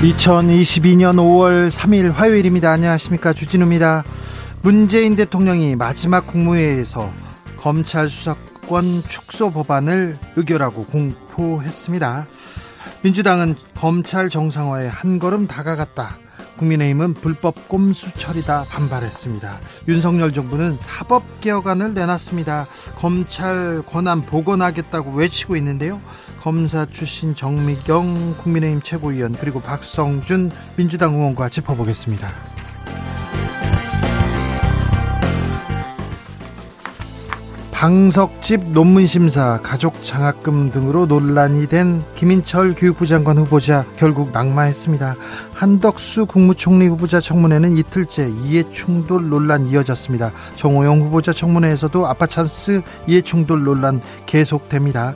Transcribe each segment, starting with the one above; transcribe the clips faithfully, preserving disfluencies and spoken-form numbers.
이천이십이년 오월 삼일 화요일입니다. 안녕하십니까, 주진우입니다. 문재인 대통령이 마지막 국무회의에서 검찰 수사권 축소 법안을 의결하고 공포했습니다. 민주당은 검찰 정상화에 한 걸음 다가갔다, 국민의힘은 불법 꼼수 처리다 반발했습니다. 윤석열 정부는 사법개혁안을 내놨습니다. 검찰 권한 복원하겠다고 외치고 있는데요, 검사 출신 정미경 국민의힘 최고위원, 그리고 박성준 민주당 의원과 짚어보겠습니다. 강석집 논문심사, 가족장학금 등으로 논란이 된 김인철 교육부 장관 후보자 결국 낙마했습니다. 한덕수 국무총리 후보자 청문회는 이틀째 이해충돌 논란 이어졌습니다. 정호영 후보자 청문회에서도 아빠 찬스 이해충돌 논란 계속됩니다.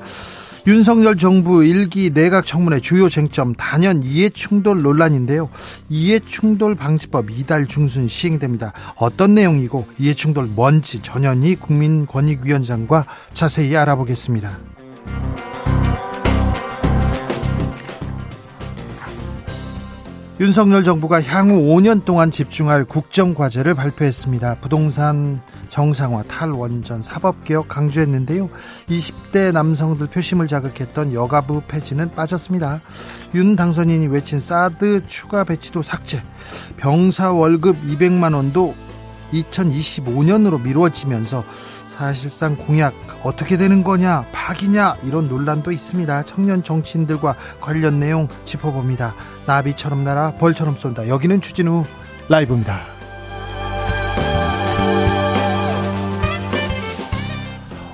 윤석열 정부 일 기 내각 청문회 주요 쟁점, 단연 이해충돌 논란인데요, 이해충돌 방지법 이달 중순 시행됩니다. 어떤 내용이고 이해충돌 뭔지 전현희 국민권익위원장과 자세히 알아보겠습니다. 윤석열 정부가 향후 오 년 동안 집중할 국정과제를 발표했습니다. 부동산 정상화, 탈원전, 사법개혁 강조했는데요, 이십 대 남성들 표심을 자극했던 여가부 폐지는 빠졌습니다. 윤 당선인이 외친 사드 추가 배치도 삭제, 병사 월급 이백만 원도 이천이십오년으로 미뤄지면서 사실상 공약 어떻게 되는 거냐, 파기냐, 이런 논란도 있습니다. 청년 정치인들과 관련 내용 짚어봅니다. 나비처럼 날아 벌처럼 쏜다. 여기는 주진우 라이브입니다.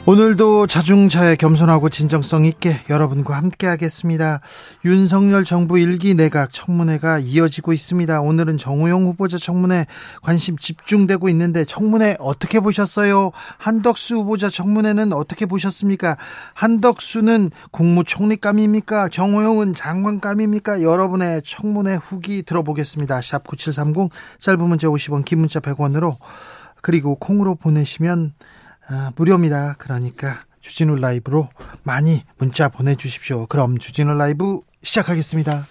오늘도 자중차에 겸손하고 진정성 있게 여러분과 함께하겠습니다. 윤석열 정부 일 기 내각 청문회가 이어지고 있습니다. 오늘은 정호영 후보자 청문회 관심 집중되고 있는데, 청문회 어떻게 보셨어요? 한덕수 후보자 청문회는 어떻게 보셨습니까? 한덕수는 국무총리감입니까? 정호영은 장관감입니까? 여러분의 청문회 후기 들어보겠습니다. 샵 구칠삼공, 짧은 문자 오십 원, 긴 문자 백 원으로, 그리고 콩으로 보내시면 아, 무료입니다. 그러니까 주진우 라이브로 많이 문자 보내주십시오. 그럼 주진우 라이브 시작하겠습니다.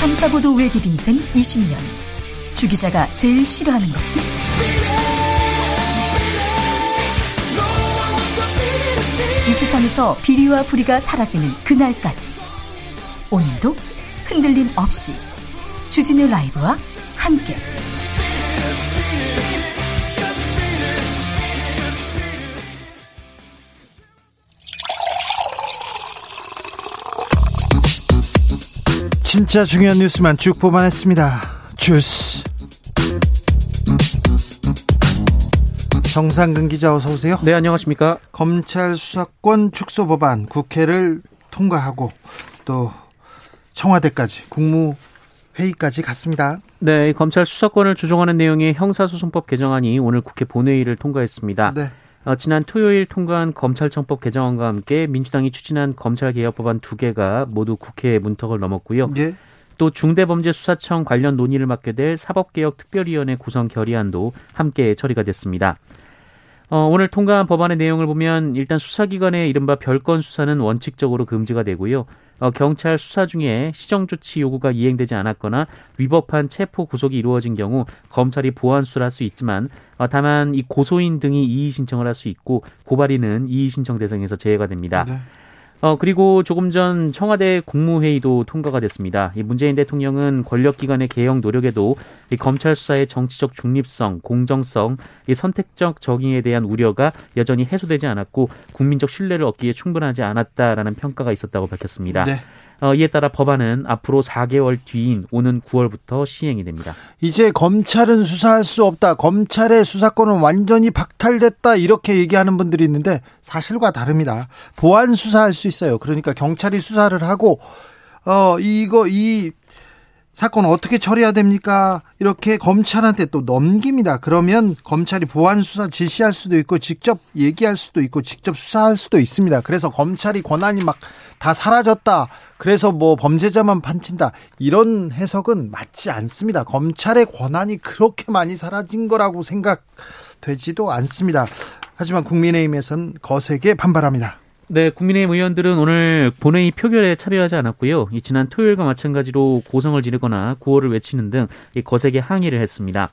탐사보도 외길 인생 이십 년, 주 기자가 제일 싫어하는 것은? 이 세상에서 비리와 부리가 사라지는 그날까지, 오늘도 흔들림 없이 주진우 라이브와 함께 진짜 중요한 뉴스만 쭉 뽑아냈습니다. 주스 정상근 기자, 어서 오세요. 네, 안녕하십니까. 검찰 수사권 축소 법안 국회를 통과하고 또 청와대까지, 국무 회의까지 갔습니다. 네, 검찰 수사권을 조정하는 내용의 형사소송법 개정안이 오늘 국회 본회의를 통과했습니다. 네. 어, 지난 토요일 통과한 검찰청법 개정안과 함께 민주당이 추진한 검찰개혁법안 두 개가 모두 국회의 문턱을 넘었고요. 네. 또 중대범죄수사청 관련 논의를 맡게 될 사법개혁특별위원회 구성 결의안도 함께 처리가 됐습니다. 어, 오늘 통과한 법안의 내용을 보면, 일단 수사기관의 이른바 별건 수사는 원칙적으로 금지가 되고요. 어, 경찰 수사 중에 시정조치 요구가 이행되지 않았거나 위법한 체포 구속이 이루어진 경우 검찰이 보완수를 할 수 있지만, 어, 다만 이 고소인 등이 이의신청을 할 수 있고 고발인은 이의신청 대상에서 제외가 됩니다. 네. 어, 그리고 조금 전 청와대 국무회의도 통과가 됐습니다. 이 문재인 대통령은 권력기관의 개혁 노력에도 이 검찰 수사의 정치적 중립성, 공정성, 이 선택적 적용에 대한 우려가 여전히 해소되지 않았고 국민적 신뢰를 얻기에 충분하지 않았다라는 평가가 있었다고 밝혔습니다. 네. 어, 이에 따라 법안은 앞으로 사 개월 뒤인 오는 구월부터 시행이 됩니다. 이제 검찰은 수사할 수 없다, 검찰의 수사권은 완전히 박탈됐다, 이렇게 얘기하는 분들이 있는데 사실과 다릅니다. 보안 수사할 수 있어요. 그러니까 경찰이 수사를 하고 어 이거 이 사건 어떻게 처리해야 됩니까? 이렇게 검찰한테 또 넘깁니다. 그러면 검찰이 보안 수사 지시할 수도 있고 직접 얘기할 수도 있고 직접 수사할 수도 있습니다. 그래서 검찰이 권한이 막 다 사라졌다, 그래서 뭐 범죄자만 판친다, 이런 해석은 맞지 않습니다. 검찰의 권한이 그렇게 많이 사라진 거라고 생각되지도 않습니다. 하지만 국민의힘에선 거세게 반발합니다. 네, 국민의힘 의원들은 오늘 본회의 표결에 참여하지 않았고요. 이 지난 토요일과 마찬가지로 고성을 지르거나 구호를 외치는 등 거세게 항의를 했습니다.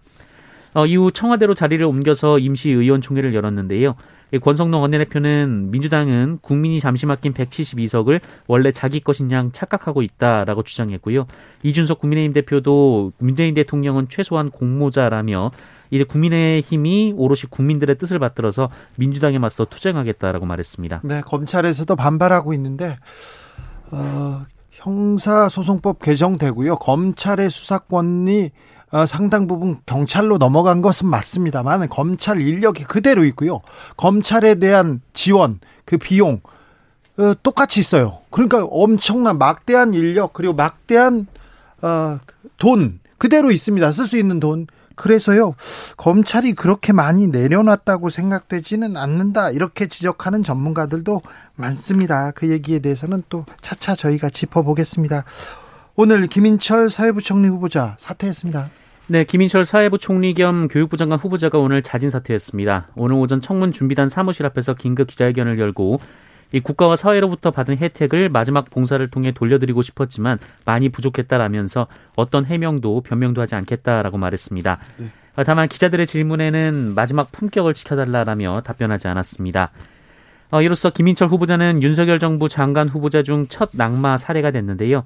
어, 이후 청와대로 자리를 옮겨서 임시 의원총회를 열었는데요. 권성동 원내대표는 민주당은 국민이 잠시 맡긴 백칠십이 석을 원래 자기 것인 양 착각하고 있다라고 주장했고요. 이준석 국민의힘 대표도 문재인 대통령은 최소한 공모자라며 이제 국민의힘이 오롯이 국민들의 뜻을 받들어서 민주당에 맞서 투쟁하겠다라고 말했습니다. 네, 검찰에서도 반발하고 있는데 어, 형사소송법 개정되고요. 검찰의 수사권이 어, 상당 부분 경찰로 넘어간 것은 맞습니다만 검찰 인력이 그대로 있고요. 검찰에 대한 지원, 그 비용 어, 똑같이 있어요. 그러니까 엄청난 막대한 인력 그리고 막대한 어, 돈 그대로 있습니다. 쓸 수 있는 돈. 그래서요, 검찰이 그렇게 많이 내려놨다고 생각되지는 않는다, 이렇게 지적하는 전문가들도 많습니다. 그 얘기에 대해서는 또 차차 저희가 짚어보겠습니다. 오늘 김인철 사회부 총리 후보자 사퇴했습니다. 네, 김인철 사회부 총리 겸 교육부 장관 후보자가 오늘 자진 사퇴했습니다. 오늘 오전 청문준비단 사무실 앞에서 긴급 기자회견을 열고 이 국가와 사회로부터 받은 혜택을 마지막 봉사를 통해 돌려드리고 싶었지만 많이 부족했다라면서 어떤 해명도 변명도 하지 않겠다라고 말했습니다. 네. 다만 기자들의 질문에는 마지막 품격을 지켜달라라며 답변하지 않았습니다. 어, 이로써 김인철 후보자는 윤석열 정부 장관 후보자 중 첫 낙마 사례가 됐는데요.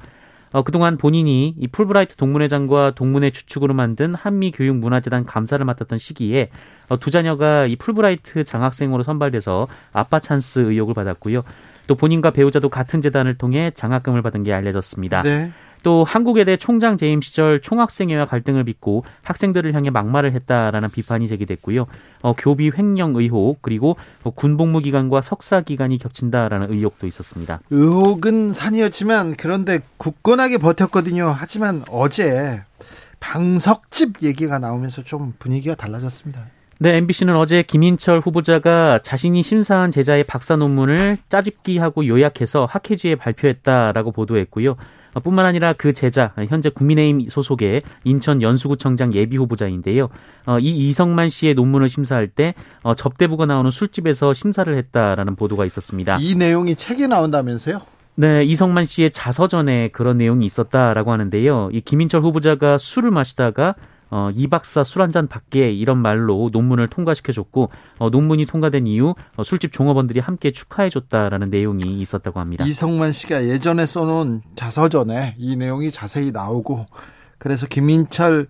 어, 그동안 본인이 이 풀브라이트 동문회장과 동문회 주축으로 만든 한미교육문화재단 감사를 맡았던 시기에 어, 두 자녀가 이 풀브라이트 장학생으로 선발돼서 아빠 찬스 의혹을 받았고요. 또 본인과 배우자도 같은 재단을 통해 장학금을 받은 게 알려졌습니다. 네. 또 한국외대 총장 재임 시절 총학생회와 갈등을 빚고 학생들을 향해 막말을 했다라는 비판이 제기됐고요. 어, 교비 횡령 의혹, 그리고 어, 군복무기간과 석사기간이 겹친다라는 의혹도 있었습니다. 의혹은 산이었지만 그런데 굳건하게 버텼거든요. 하지만 어제 강석집 얘기가 나오면서 좀 분위기가 달라졌습니다. 네, 엠비씨는 어제 김인철 후보자가 자신이 심사한 제자의 박사 논문을 짜집기하고 요약해서 학회지에 발표했다라고 보도했고요. 뿐만 아니라 그 제자, 현재 국민의힘 소속의 인천 연수구청장 예비후보자인데요. 이 이성만 씨의 논문을 심사할 때 접대부가 나오는 술집에서 심사를 했다라는 보도가 있었습니다. 이 내용이 책에 나온다면서요? 네, 이성만 씨의 자서전에 그런 내용이 있었다라고 하는데요. 이 김인철 후보자가 술을 마시다가 어, 이 박사 술 한 잔 받게, 이런 말로 논문을 통과시켜줬고 어, 논문이 통과된 이후 어, 술집 종업원들이 함께 축하해줬다라는 내용이 있었다고 합니다. 이성만 씨가 예전에 써놓은 자서전에 이 내용이 자세히 나오고 그래서 김인철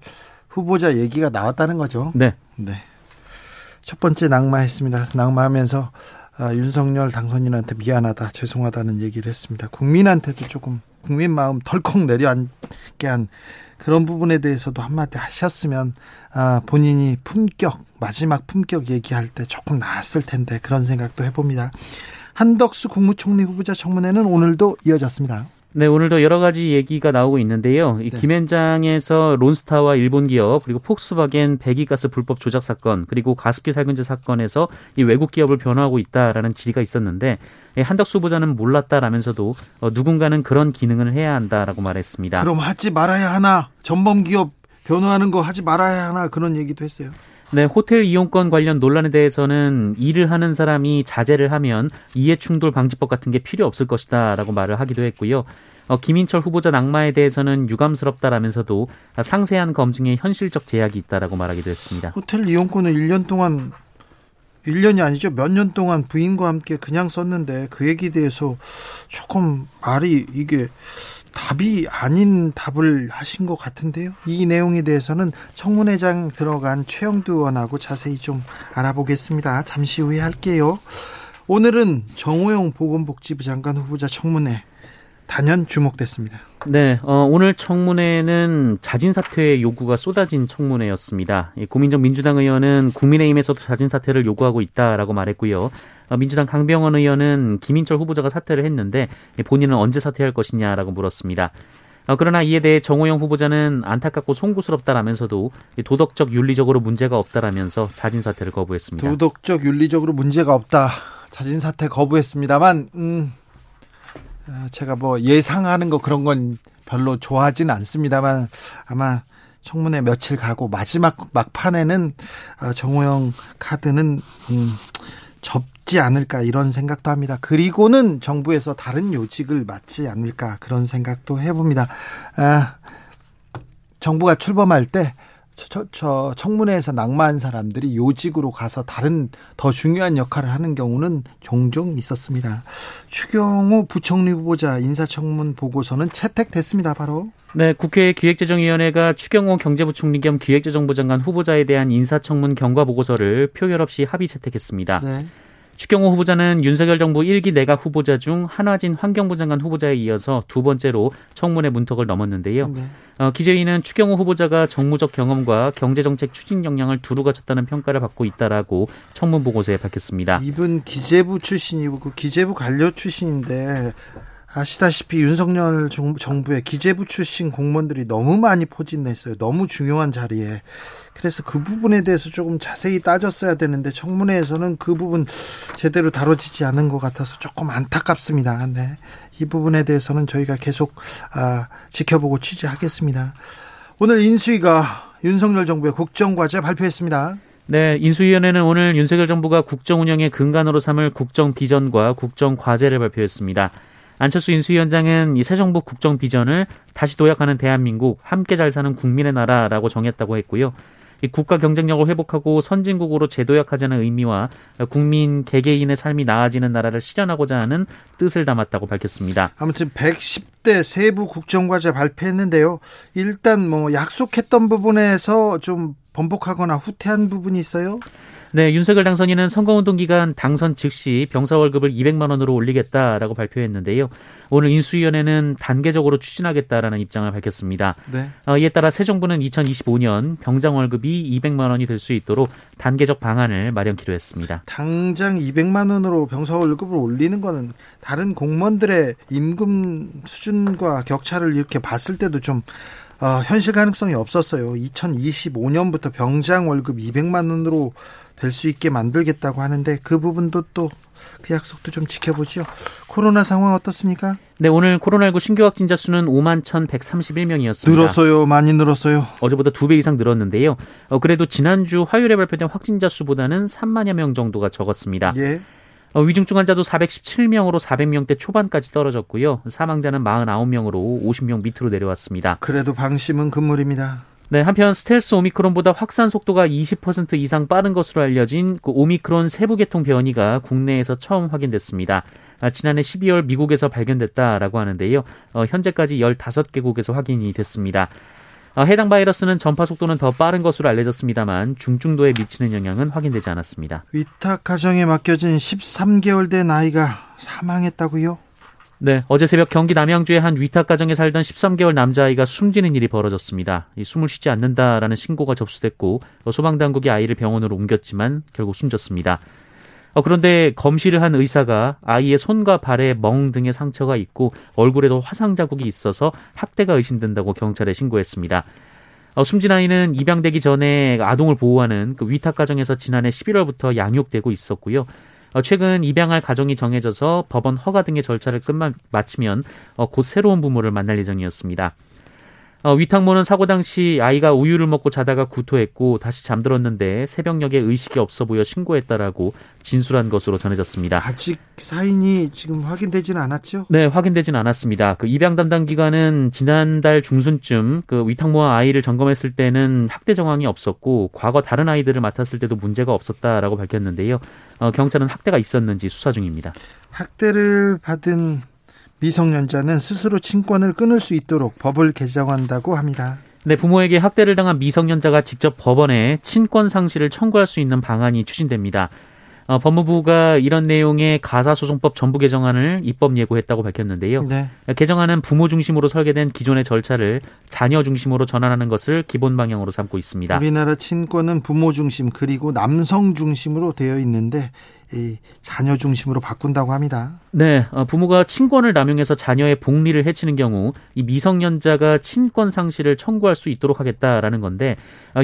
후보자 얘기가 나왔다는 거죠. 네, 네. 첫 번째 낙마했습니다. 낙마하면서 아, 윤석열 당선인한테 미안하다, 죄송하다는 얘기를 했습니다. 국민한테도 조금 국민 마음 덜컥 내려앉게 한 그런 부분에 대해서도 한마디 하셨으면 아, 본인이 품격, 마지막 품격 얘기할 때 조금 나았을 텐데, 그런 생각도 해봅니다. 한덕수 국무총리 후보자 청문회는 오늘도 이어졌습니다. 네, 오늘도 여러 가지 얘기가 나오고 있는데요. 이 김앤장에서 론스타와 일본 기업, 그리고 폭스바겐 배기가스 불법 조작 사건, 그리고 가습기 살균제 사건에서 이 외국 기업을 변호하고 있다라는 질의가 있었는데 한덕수 후보자는 몰랐다라면서도 어, 누군가는 그런 기능을 해야 한다라고 말했습니다. 그럼 하지 말아야 하나? 전범기업 변호하는 거 하지 말아야 하나? 그런 얘기도 했어요. 네, 호텔 이용권 관련 논란에 대해서는 일을 하는 사람이 자제를 하면 이해충돌 방지법 같은 게 필요 없을 것이다 라고 말을 하기도 했고요. 어, 김인철 후보자 낙마에 대해서는 유감스럽다라면서도 상세한 검증에 현실적 제약이 있다라고 말하기도 했습니다. 호텔 이용권은 일 년 동안, 일 년이 아니죠, 몇 년 동안 부인과 함께 그냥 썼는데 그 얘기에 대해서 조금 말이 이게 답이 아닌 답을 하신 것 같은데요. 이 내용에 대해서는 청문회장 들어간 최영두 의원하고 자세히 좀 알아보겠습니다. 잠시 후에 할게요. 오늘은 정호영 보건복지부 장관 후보자 청문회 단연 주목됐습니다. 네, 어, 오늘 청문회는 자진사퇴 요구가 쏟아진 청문회였습니다. 고민정 민주당 의원은 국민의힘에서도 자진사퇴를 요구하고 있다라고 말했고요. 어, 민주당 강병원 의원은 김인철 후보자가 사퇴를 했는데 본인은 언제 사퇴할 것이냐라고 물었습니다. 어, 그러나 이에 대해 정호영 후보자는 안타깝고 송구스럽다라면서도 도덕적 윤리적으로 문제가 없다라면서 자진사퇴를 거부했습니다. 도덕적 윤리적으로 문제가 없다. 자진사퇴 거부했습니다만... 음. 제가 뭐 예상하는 거 그런 건 별로 좋아하진 않습니다만 아마 청문회 며칠 가고 마지막 막판에는 정호영 카드는 음 접지 않을까 이런 생각도 합니다. 그리고는 정부에서 다른 요직을 맡지 않을까 그런 생각도 해봅니다. 아, 정부가 출범할 때 저, 저, 저 청문회에서 낙마한 사람들이 요직으로 가서 다른 더 중요한 역할을 하는 경우는 종종 있었습니다. 추경호 부총리 후보자 인사청문 보고서는 채택됐습니다. 바로 네, 국회 기획재정위원회가 추경호 경제부총리 겸 기획재정부 장관 후보자에 대한 인사청문 경과 보고서를 표결 없이 합의 채택했습니다. 네. 추경호 후보자는 윤석열 정부 일 기 내각 후보자 중 한화진 환경부 장관 후보자에 이어서 두 번째로 청문회 문턱을 넘었는데요. 네. 어, 기재위는 추경호 후보자가 정무적 경험과 경제정책 추진 역량을 두루 갖췄다는 평가를 받고 있다라고 청문 보고서에 밝혔습니다. 이분 기재부 출신이고 그 기재부 관료 출신인데 아시다시피 윤석열 정부에 기재부 출신 공무원들이 너무 많이 포진했어요. 너무 중요한 자리에. 그래서 그 부분에 대해서 조금 자세히 따졌어야 되는데 청문회에서는 그 부분 제대로 다뤄지지 않은 것 같아서 조금 안타깝습니다. 네. 이 부분에 대해서는 저희가 계속 아, 지켜보고 취재하겠습니다. 오늘 인수위가 윤석열 정부의 국정과제 발표했습니다. 네, 인수위원회는 오늘 윤석열 정부가 국정운영의 근간으로 삼을 국정비전과 국정과제를 발표했습니다. 안철수 인수위원장은 이 새 정부 국정 비전을 다시 도약하는 대한민국, 함께 잘 사는 국민의 나라라고 정했다고 했고요. 이 국가 경쟁력을 회복하고 선진국으로 재도약하자는 의미와 국민 개개인의 삶이 나아지는 나라를 실현하고자 하는 뜻을 담았다고 밝혔습니다. 아무튼 백십 대 세부 국정과제 발표했는데요. 일단 뭐 약속했던 부분에서 좀 번복하거나 후퇴한 부분이 있어요? 네, 윤석열 당선인은 선거운동 기간 당선 즉시 병사월급을 이백만 원으로 올리겠다라고 발표했는데요. 오늘 인수위원회는 단계적으로 추진하겠다라는 입장을 밝혔습니다. 네. 어, 이에 따라 새 정부는 이천이십오 년 병장월급이 이백만 원이 될 수 있도록 단계적 방안을 마련키로 했습니다. 당장 이백만 원으로 병사월급을 올리는 거는 다른 공무원들의 임금 수준과 격차를 이렇게 봤을 때도 좀 어, 현실 가능성이 없었어요. 이천이십오 년부터 병장 월급 이백만 원으로 될 수 있게 만들겠다고 하는데 그 부분도 또 그 약속도 좀 지켜보죠. 코로나 상황 어떻습니까? 네, 오늘 코로나십구 신규 확진자 수는 오만 천백삼십일 명이었습니다. 늘었어요. 많이 늘었어요. 어제보다 두 배 이상 늘었는데요. 어, 그래도 지난주 화요일에 발표된 확진자 수보다는 삼만여 명 정도가 적었습니다. 예. 위중증 환자도 사백십칠 명으로 사백 명대 초반까지 떨어졌고요. 사망자는 사십구 명으로 오십 명 밑으로 내려왔습니다. 그래도 방심은 금물입니다. 네, 한편 스텔스 오미크론보다 확산 속도가 이십 퍼센트 이상 빠른 것으로 알려진 그 오미크론 세부 계통 변이가 국내에서 처음 확인됐습니다. 아, 지난해 십이월 미국에서 발견됐다라고 하는데요. 어, 현재까지 열다섯 개국에서 확인이 됐습니다. 해당 바이러스는 전파 속도는 더 빠른 것으로 알려졌습니다만 중증도에 미치는 영향은 확인되지 않았습니다. 위탁 가정에 맡겨진 십삼 개월 된 아이가 사망했다고요? 네, 어제 새벽 경기 남양주의 한 위탁 가정에 살던 십삼 개월 남자아이가 숨지는 일이 벌어졌습니다. 숨을 쉬지 않는다라는 신고가 접수됐고 소방당국이 아이를 병원으로 옮겼지만 결국 숨졌습니다. 그런데 검시를 한 의사가 아이의 손과 발에 멍 등의 상처가 있고 얼굴에도 화상 자국이 있어서 학대가 의심된다고 경찰에 신고했습니다. 숨진 아이는 입양되기 전에 아동을 보호하는 그 위탁가정에서 지난해 십일월부터 양육되고 있었고요. 최근 입양할 가정이 정해져서 법원 허가 등의 절차를 끝만 마치면 곧 새로운 부모를 만날 예정이었습니다. 어, 위탁모는 사고 당시 아이가 우유를 먹고 자다가 구토했고 다시 잠들었는데 새벽녘에 의식이 없어 보여 신고했다라고 진술한 것으로 전해졌습니다. 아직 사인이 지금 확인되지는 않았죠? 네, 확인되지는 않았습니다. 그 입양 담당 기관은 지난달 중순쯤 그 위탁모와 아이를 점검했을 때는 학대 정황이 없었고 과거 다른 아이들을 맡았을 때도 문제가 없었다라고 밝혔는데요. 어, 경찰은 학대가 있었는지 수사 중입니다. 학대를 받은 미성년자는 스스로 친권을 끊을 수 있도록 법을 개정한다고 합니다. 네, 부모에게 학대를 당한 미성년자가 직접 법원에 친권 상실을 청구할 수 있는 방안이 추진됩니다. 어, 법무부가 이런 내용의 가사소송법 전부 개정안을 입법 예고했다고 밝혔는데요. 네. 개정안은 부모 중심으로 설계된 기존의 절차를 자녀 중심으로 전환하는 것을 기본 방향으로 삼고 있습니다. 우리나라 친권은 부모 중심 그리고 남성 중심으로 되어 있는데 이 자녀 중심으로 바꾼다고 합니다. 네, 부모가 친권을 남용해서 자녀의 복리를 해치는 경우 이 미성년자가 친권 상실을 청구할 수 있도록 하겠다라는 건데,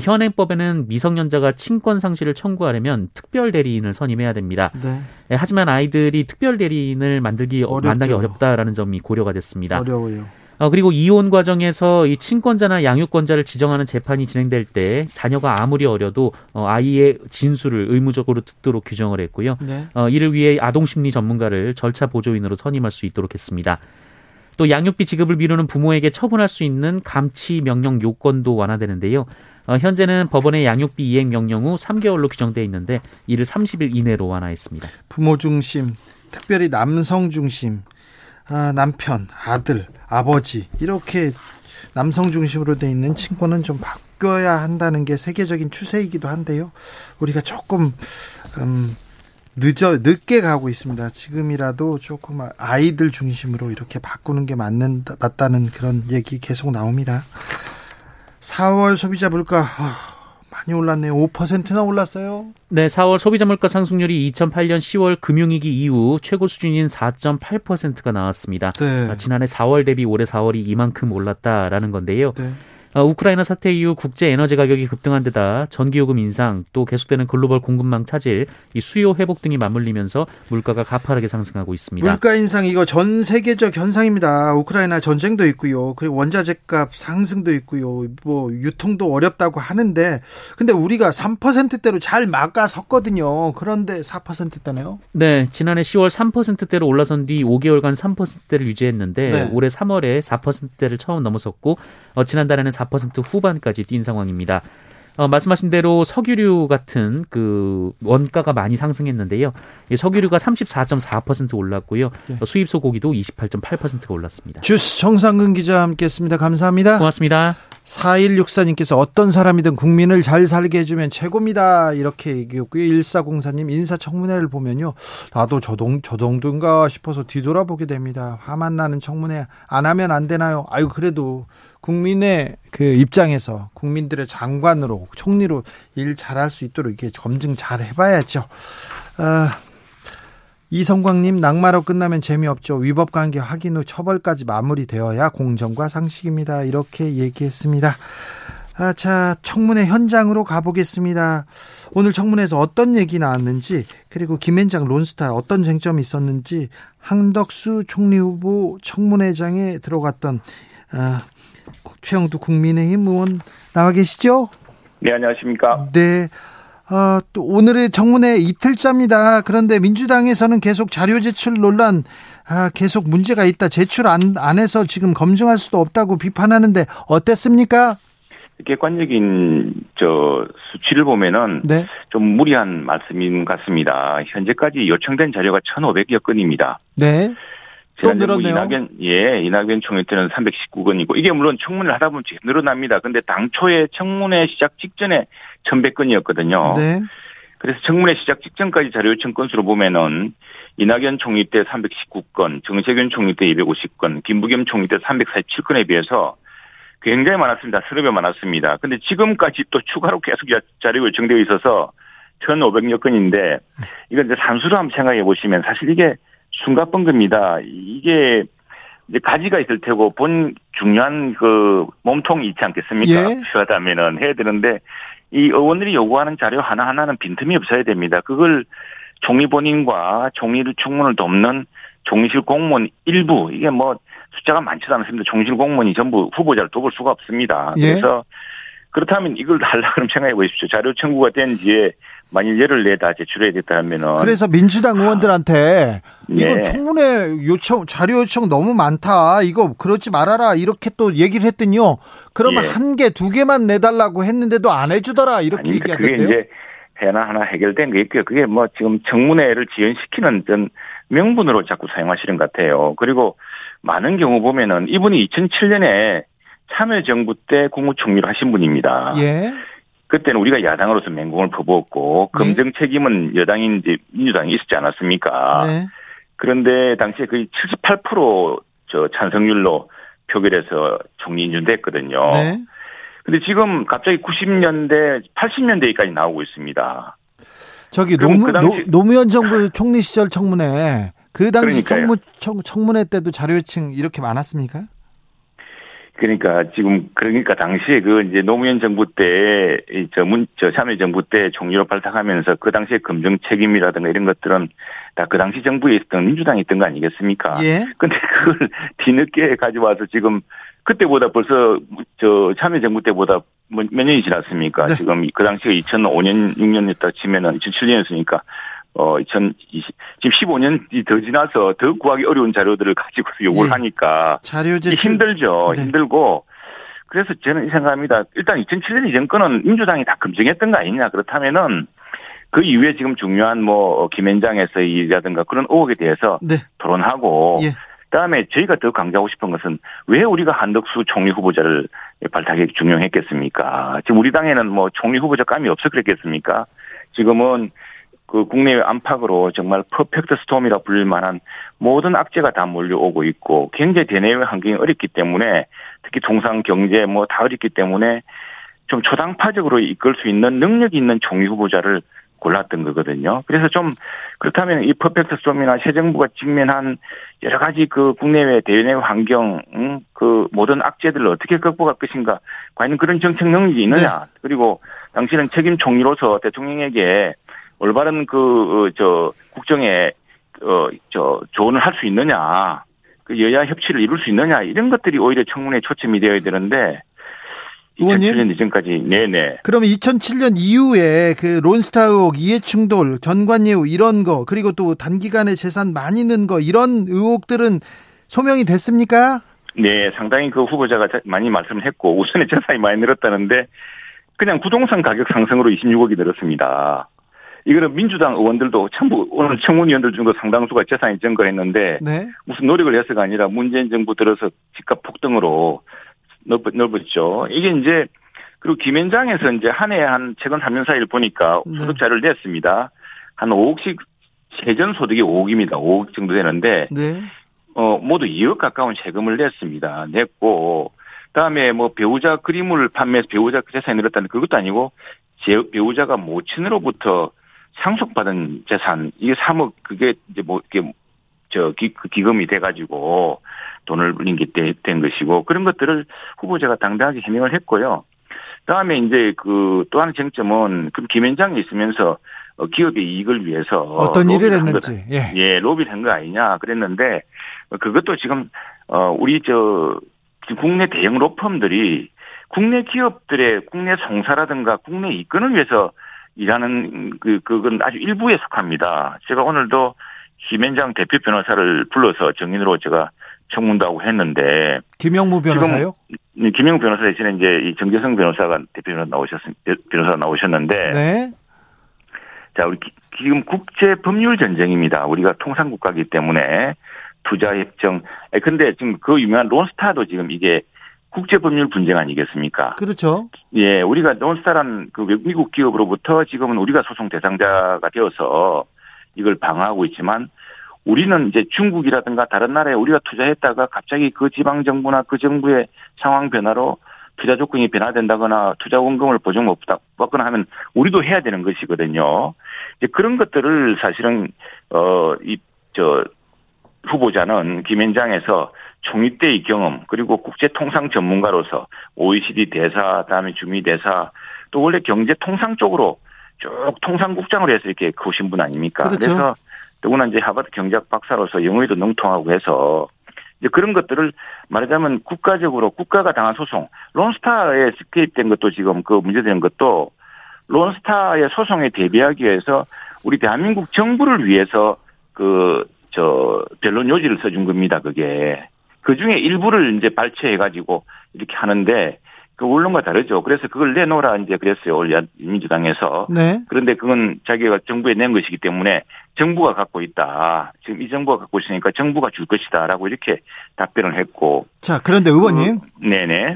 현행법에는 미성년자가 친권 상실을 청구하려면 특별 대리인을 선임해야 됩니다. 네. 하지만 아이들이 특별 대리인을 만들기 어렵죠. 만나기 어렵다라는 점이 고려가 됐습니다. 어려워요. 어, 그리고 이혼 과정에서 이 친권자나 양육권자를 지정하는 재판이 진행될 때 자녀가 아무리 어려도 어, 아이의 진술을 의무적으로 듣도록 규정을 했고요. 네. 어, 이를 위해 아동심리 전문가를 절차 보조인으로 선임할 수 있도록 했습니다. 또 양육비 지급을 미루는 부모에게 처분할 수 있는 감치 명령 요건도 완화되는데요. 어, 현재는 법원의 양육비 이행 명령 후 삼 개월로 규정되어 있는데 이를 삼십 일 이내로 완화했습니다. 부모 중심, 특별히 남성 중심. 아, 남편, 아들, 아버지 이렇게 남성 중심으로 돼 있는 친권은 좀 바뀌어야 한다는 게 세계적인 추세이기도 한데요. 우리가 조금 음, 늦어 늦게 가고 있습니다. 지금이라도 조금 아이들 중심으로 이렇게 바꾸는 게 맞는 맞다는 그런 얘기 계속 나옵니다. 사월 소비자 물가 아. 많이 올랐네요. 오 퍼센트나 올랐어요. 네, 사월 소비자 물가 상승률이 이천팔 년 시월 금융위기 이후 최고 수준인 사 점 팔 퍼센트가 나왔습니다. 네. 지난해 사월 대비 올해 사월이 이만큼 올랐다라는 건데요. 네. 우크라이나 사태 이후 국제 에너지 가격이 급등한 데다 전기요금 인상, 또 계속되는 글로벌 공급망 차질, 이 수요 회복 등이 맞물리면서 물가가 가파르게 상승하고 있습니다. 물가 인상 이거 전 세계적 현상입니다. 우크라이나 전쟁도 있고요. 그리고 원자재값 상승도 있고요. 뭐 유통도 어렵다고 하는데 근데 우리가 삼 퍼센트대로 잘 막아섰거든요. 그런데 사 퍼센트대네요. 네, 지난해 시월 삼 퍼센트대로 올라선 뒤 오 개월간 삼 퍼센트대를 유지했는데 네. 올해 삼월에 사 퍼센트대를 처음 넘어섰고 어, 지난달에는 사 퍼센트 후반까지 뛴 상황입니다. 어, 말씀하신 대로 석유류 같은 그 원가가 많이 상승했는데요. 석유류가 삼십사 점 사 퍼센트 올랐고요. 네. 수입 소고기도 이십팔 점 팔 퍼센트가 올랐습니다. 주스 정상근 기자와 함께했습니다. 감사합니다. 고맙습니다. 사일육사 님께서 어떤 사람이든 국민을 잘 살게 해주면 최고입니다. 이렇게 얘기했고요. 일사공사 님 인사청문회를 보면요. 나도 저동, 저동든가 싶어서 뒤돌아보게 됩니다. 화만 나는 청문회 안 하면 안 되나요? 아유 그래도 국민의 그 입장에서 국민들의 장관으로 총리로 일 잘할 수 있도록 이렇게 검증 잘 해봐야죠. 아, 이성광님 낙마로 끝나면 재미없죠. 위법관계 확인 후 처벌까지 마무리되어야 공정과 상식입니다. 이렇게 얘기했습니다. 아, 자 청문회 현장으로 가보겠습니다. 오늘 청문회에서 어떤 얘기 나왔는지 그리고 김앤장 론스타 어떤 쟁점이 있었는지 한덕수 총리 후보 청문회장에 들어갔던 아, 최영두 국민의힘 의원 나와 계시죠? 네, 안녕하십니까. 네, 어, 또 오늘의 청문회 이틀째입니다. 그런데 민주당에서는 계속 자료 제출 논란, 아, 계속 문제가 있다. 제출 안, 안 해서 지금 검증할 수도 없다고 비판하는데 어땠습니까? 객관적인 저 수치를 보면은 네. 좀 무리한 말씀인 것 같습니다. 현재까지 요청된 자료가 천오백여 건입니다. 네. 또 늘었네요. 이낙연, 예, 이낙연 총회 때는 삼백십구 건이고 이게 물론 청문회를 하다 보면 늘어납니다. 근데 당초에 청문회 시작 직전에 천백 건이었거든요. 네. 그래서 청문회 시작 직전까지 자료 요청 건수로 보면은 이낙연 총리 때 삼백십구 건, 정세균 총리 때 이백오십 건, 김부겸 총리 때 삼백사십칠 건에 비해서 굉장히 많았습니다. 서너 배 많았습니다. 근데 지금까지 또 추가로 계속 자료 요청되어 있어서 천오백여 건인데 이건 이제 산수로 한번 생각해 보시면 사실 이게 숭가뻥겁니다. 이게 이제 가지가 있을 테고 본 중요한 그 몸통이 있지 않겠습니까? 예. 필요하다면은 해야 되는데 이 의원들이 요구하는 자료 하나 하나는 빈틈이 없어야 됩니다. 그걸 총리 본인과 총리를 충분을 돕는 종실 공무원 일부 이게 뭐 숫자가 많지도 않습니다. 종실 공무원이 전부 후보자를 돕을 수가 없습니다. 예. 그래서 그렇다면 이걸 달라 그럼 생각해 보십시오. 자료 청구가 된 뒤에. 만일 열흘 내에 다 제출해야 됐다 하면은. 그래서 민주당 의원들한테 아, 이거 예. 청문회 요청, 자료 요청 너무 많다. 이거 그러지 말아라. 이렇게 또 얘기를 했더니요. 그러면 예. 한 개, 두 개만 내달라고 했는데도 안 해주더라. 이렇게 얘기하던데요. 그게 이제 하나 하나 해결된 게 있고요. 그게 뭐 지금 청문회를 지연시키는 전 명분으로 자꾸 사용하시는 것 같아요. 그리고 많은 경우 보면은 이분이 이천칠 년에 참여정부 때 국무총리를 하신 분입니다. 예. 그때는 우리가 야당으로서 맹공을 퍼부었고 검증 책임은 여당인 민주당이 있었지 않았습니까? 네. 그런데 당시에 거의 칠십팔 퍼센트 저 찬성률로 표결해서 총리 인준됐거든요. 네. 근데 지금 갑자기 구십 년대, 팔십 년대까지 나오고 있습니다. 저기 노무, 그 당시, 노, 노무현 정부 총리 시절 청문회, 그 당시 청문, 청, 청문회 때도 자료요청 이렇게 많았습니까? 그러니까 지금 그러니까 당시에 그 이제 노무현 정부 때 저 문 저 참여정부 때 총리로 발탁하면서 그 당시에 검증 책임이라든가 이런 것들은 다 그 당시 정부에 있었던 민주당이 있던 거 아니겠습니까? 예. 근데 그걸 뒤늦게 가져와서 지금 그때보다 벌써 저 참여정부 때보다 몇 년이 지났습니까? 네. 지금 그 당시에 이천오 년 육 년이었다 치면은 이천칠 년이었으니까 어 이천이십 지금 십오 년이 더 지나서 더 구하기 어려운 자료들을 가지고 요구를 예. 하니까 자료 제출 힘들죠. 네. 힘들고 그래서 저는 생각합니다. 일단 이천칠 년 이전 거는 민주당이 다 검증했던 거 아니냐. 그렇다면은 그 이후에 지금 중요한 뭐 김앤장에서 일이라든가 그런 의혹에 대해서 네. 토론하고 예. 그다음에 저희가 더 강조하고 싶은 것은 왜 우리가 한덕수 총리 후보자를 발탁에 중용했겠습니까? 지금 우리 당에는 뭐 총리 후보자감이 없어 그랬겠습니까? 지금은 그 국내외 안팎으로 정말 퍼펙트 스톰이라 불릴 만한 모든 악재가 다 몰려오고 있고 굉장히 대내외 환경이 어렵기 때문에 특히 통상 경제 뭐 다 어렵기 때문에 좀 초당파적으로 이끌 수 있는 능력이 있는 총리 후보자를 골랐던 거거든요. 그래서 좀 그렇다면 이 퍼펙트 스톰이나 새 정부가 직면한 여러 가지 그 국내외 대외 환경 그 모든 악재들을 어떻게 극복할 것인가 과연 그런 정책 능력이 있느냐 네. 그리고 당신은 책임 총리로서 대통령에게 올바른 그 저 국정에 어 저 조언을 할 수 있느냐, 그 여야 협치를 이룰 수 있느냐 이런 것들이 오히려 청문회에 초점이 되어야 되는데 의원님? 이천칠 년 이전까지 네네. 그럼 이천칠 년 이후에 그 론스타 의혹, 이해충돌, 전관예우 이런 거 그리고 또 단기간에 재산 많이 는 거 이런 의혹들은 소명이 됐습니까? 네, 상당히 그 후보자가 많이 말씀을 했고 우선에 재산이 많이 늘었다는데 그냥 부동산 가격 상승으로 이십육 억이 늘었습니다. 이거는 민주당 의원들도 전부 오늘 청문위원들 중도 상당수가 재산이 증가했는데 네. 무슨 노력을 해서가 아니라 문재인 정부 들어서 집값 폭등으로 넓었죠. 이게 이제 그리고 김앤장에서 이제 한 해 한 최근 삼 년 사이를 보니까 네. 소득 자료를 냈습니다. 한 오억씩 세전 소득이 오억입니다. 오억 정도 되는데 네. 어 모두 이억 가까운 세금을 냈습니다. 냈고 그다음에 뭐 배우자 그림을 판매해서 배우자 재산이 늘었다는 그것도 아니고 제 배우자가 모친으로부터 상속받은 재산, 이게 삼억, 그게, 이제 뭐, 이게, 저, 기, 기금이 돼가지고 돈을 불린 게 된 것이고, 그런 것들을 후보자가 당당하게 해명을 했고요. 그 다음에 이제 그 또 하나 쟁점은, 그럼 김앤장이 있으면서 기업의 이익을 위해서. 어떤 일을 했는지, 거, 예. 예, 로비를 한 거 아니냐, 그랬는데, 그것도 지금, 어, 우리 저, 국내 대형 로펌들이 국내 기업들의 국내 송사라든가 국내 이권을 위해서 일하는 그 그건 아주 일부에 속합니다. 제가 오늘도 김앤장 대표 변호사를 불러서 정인으로 제가 청문도 하고 했는데 김영무 변호사요? 김영무 변호사 대신에 이제 이 정재성 변호사가 대표 변호사 나오셨 변호사 나오셨는데 네. 자 우리 지금 국제 법률 전쟁입니다. 우리가 통상 국가이기 때문에 투자 협정. 근데 지금 그 유명한 론스타도 지금 이게 국제법률 분쟁 아니겠습니까? 그렇죠. 예, 우리가 론스타란 그 미국 기업으로부터 지금은 우리가 소송 대상자가 되어서 이걸 방어하고 있지만 우리는 이제 중국이라든가 다른 나라에 우리가 투자했다가 갑자기 그 지방 정부나 그 정부의 상황 변화로 투자 조건이 변화된다거나 투자 원금을 보증 못 받거나 하면 우리도 해야 되는 것이거든요. 이제 그런 것들을 사실은 어 이 저 후보자는 김앤장에서 총리 때의 경험 그리고 국제통상 전문가로서 오이시디 대사 그다음에 주미 대사 또 원래 경제통상 쪽으로 쭉 통상국장으로 해서 이렇게 크신 분 아닙니까? 그렇죠. 그래서 누구나 이제 하버드 경제학 박사로서 영어에도 능통하고 해서 이제 그런 것들을 말하자면 국가적으로 국가가 당한 소송 론스타에 스케입된 것도 지금 그 문제된 것도 론스타의 소송에 대비하기 위해서 우리 대한민국 정부를 위해서 그 저 변론 요지를 써준 겁니다. 그게. 그 중에 일부를 이제 발췌해가지고 이렇게 하는데, 그 언론과 다르죠. 그래서 그걸 내놓으라 이제 그랬어요. 원래 민주당에서. 네. 그런데 그건 자기가 정부에 낸 것이기 때문에 정부가 갖고 있다. 지금 이 정부가 갖고 있으니까 정부가 줄 것이다. 라고 이렇게 답변을 했고. 자, 그런데 의원님. 그, 네네.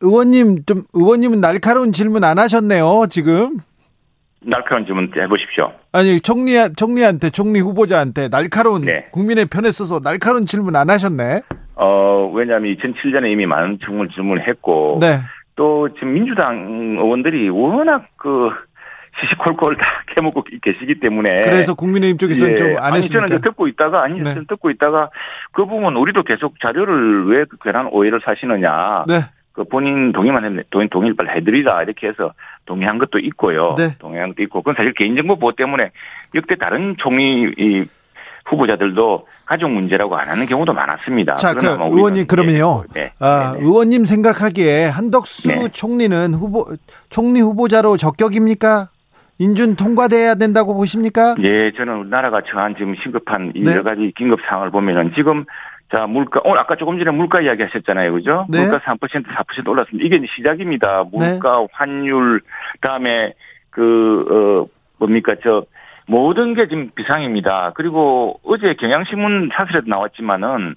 의원님 좀 의원님은 날카로운 질문 안 하셨네요 지금. 날카로운 질문 해보십시오. 아니 총리 총리한테 총리 후보자한테 날카로운 네. 국민의 편에 서서 날카로운 질문 안 하셨네. 어 왜냐하면 이천칠 년에 이미 많은 질문을 질문했고 네. 또 지금 민주당 의원들이 워낙 그 시시콜콜 다 캐먹고 계시기 때문에 그래서 국민의힘 쪽에서는 예. 좀 안 했습니까? 아니 저는 듣고 있다가 아니 저는 네. 듣고 있다가 그 부분 우리도 계속 자료를 왜 그 괜한 오해를 사시느냐. 네. 그 본인 동의만 했네. 동의 동의를 빨리 해드리라 이렇게 해서 동의한 것도 있고요. 네. 동의한 것도 있고 그건 사실 개인정보 보호 때문에 역대 다른 총리 이 후보자들도 가족 문제라고 안 하는 경우도 많았습니다. 자, 그 의원님 그러면요. 네. 아, 의원님 생각하기에 한덕수 네. 총리는 후보 총리 후보자로 적격입니까? 인준 통과돼야 된다고 보십니까? 예, 저는 우리나라가 처한 지금 심급한 네. 여러 가지 긴급 상황을 보면은 지금. 자, 물가, 오늘 아까 조금 전에 물가 이야기 하셨잖아요. 그죠? 네. 물가 삼 퍼센트, 사 퍼센트 올랐습니다. 이게 시작입니다. 물가, 네. 환율, 다음에 그, 어, 뭡니까, 저, 모든 게 지금 비상입니다. 그리고 어제 경향신문 사설에도 나왔지만은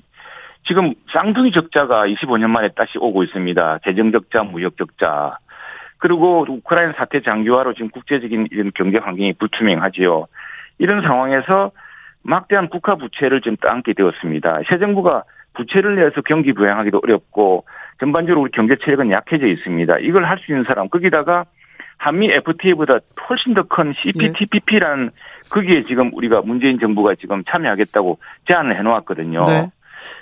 지금 쌍둥이 적자가 이십오 년 만에 다시 오고 있습니다. 재정적자, 무역적자. 그리고 우크라이나 사태 장기화로 지금 국제적인 이런 경제 환경이 불투명하지요. 이런 상황에서 막대한 국가 부채를 지금 안게 되었습니다. 새 정부가 부채를 내서 경기 부양하기도 어렵고 전반적으로 우리 경제 체력은 약해져 있습니다. 이걸 할 수 있는 사람 거기다가 한미 에프티에이보다 훨씬 더 큰 씨피티피피라는 네. 거기에 지금 우리가 문재인 정부가 지금 참여하겠다고 제안을 해놓았거든요. 네.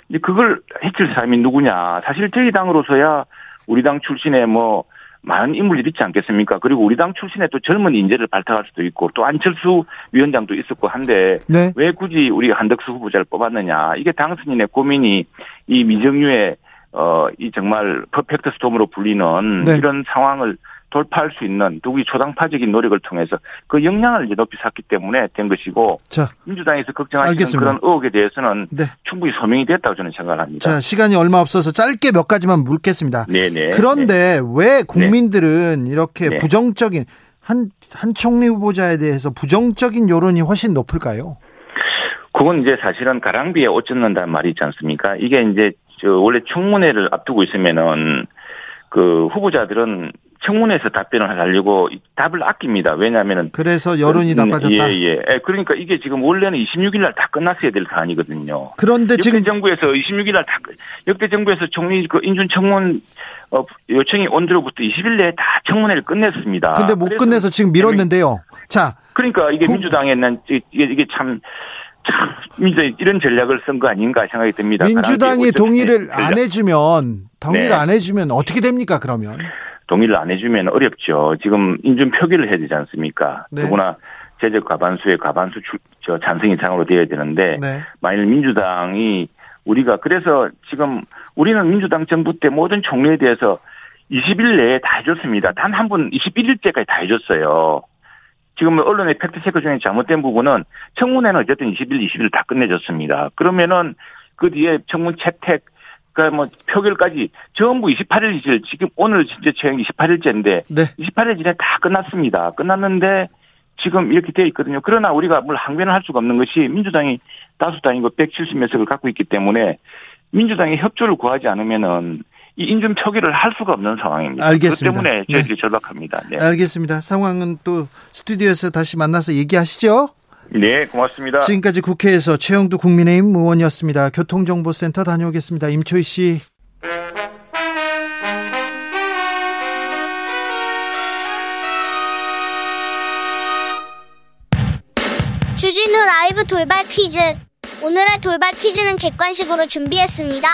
이제 그걸 해칠 사람이 누구냐? 사실 저희 당으로서야 우리 당 출신의 뭐 많은 인물들이 있지 않겠습니까? 그리고 우리 당 출신의 또 젊은 인재를 발탁할 수도 있고 또 안철수 위원장도 있었고 한데 네. 왜 굳이 우리가 한덕수 후보자를 뽑았느냐. 이게 당선인의 고민이 이 미정유의 어, 이 정말 퍼펙트 스톰으로 불리는 네. 이런 상황을 돌파할 수 있는 누구의 초당파적인 노력을 통해서 그 역량을 이제 높이 샀기 때문에 된 것이고 자, 민주당에서 걱정하시는 알겠습니다. 그런 의혹에 대해서는 네. 충분히 소명이 됐다고 저는 생각합니다. 자, 시간이 얼마 없어서 짧게 몇 가지만 묻겠습니다. 네네. 그런데 네. 왜 국민들은 네. 이렇게 네. 부정적인 한, 한 총리 후보자에 대해서 부정적인 여론이 훨씬 높을까요? 그건 이제 사실은 가랑비에 옷 젖는다는 말이 있지 않습니까? 이게 이제 저 원래 청문회를 앞두고 있으면은 그 후보자들은 청문회에서 답변을 하려고 답을 아낍니다. 왜냐하면은 그래서 여론이 나빠졌다. 예예. 예. 그러니까 이게 지금 원래는 이십육 일 날 다 끝났어야 될 사안이거든요. 그런데 역대 지금 정부에서 이십육 일 날 다 역대 정부에서 총리 그 인준 청문 요청이 온 뒤로부터 이십 일 내에 다 청문회를 끝냈습니다. 근데 못 끝내서 지금 미뤘는데요. 자, 그러니까 이게 그... 민주당에는 이게, 이게 참. 참 이제 이런 전략을 쓴 거 아닌가 생각이 듭니다. 민주당이 동의를 안 해주면 동의를 네. 안 해주면 어떻게 됩니까 그러면? 동의를 안 해주면 어렵죠. 지금 인준 표기를 해야 되지 않습니까? 네. 누구나 제적 과반수의 과반수 주, 저 찬성 이상으로 되어야 되는데 네. 만일 민주당이 우리가 그래서 지금 우리는 민주당 정부 때 모든 총리에 대해서 이십 일 내에 다 해줬습니다. 단 한 분 이십일 일째까지 다 해줬어요. 지금 언론의 팩트체크 중에 잘못된 부분은 청문회는 어쨌든 이십 일, 이십 일 다 끝내줬습니다. 그러면은 그 뒤에 청문 채택, 그러니까 뭐 표결까지 전부 이십팔 일, 이십일, 지금 오늘 진짜 최영 이십팔 일째인데 네. 이십팔 일 전에 다 끝났습니다. 끝났는데 지금 이렇게 되어 있거든요. 그러나 우리가 뭘 항변을 할 수가 없는 것이 민주당이 다수당이고 백칠십 석을 갖고 있기 때문에 민주당이 협조를 구하지 않으면은 이 인준 표기를 할 수가 없는 상황입니다. 알겠습니다. 그 때문에 저희들이 네. 절박합니다. 네. 알겠습니다. 상황은 또 스튜디오에서 다시 만나서 얘기하시죠. 네, 고맙습니다. 지금까지 국회에서 최영두 국민의힘 의원이었습니다. 교통정보센터 다녀오겠습니다. 임초희 씨. 주진우 라이브 돌발 퀴즈. 오늘의 돌발 퀴즈는 객관식으로 준비했습니다.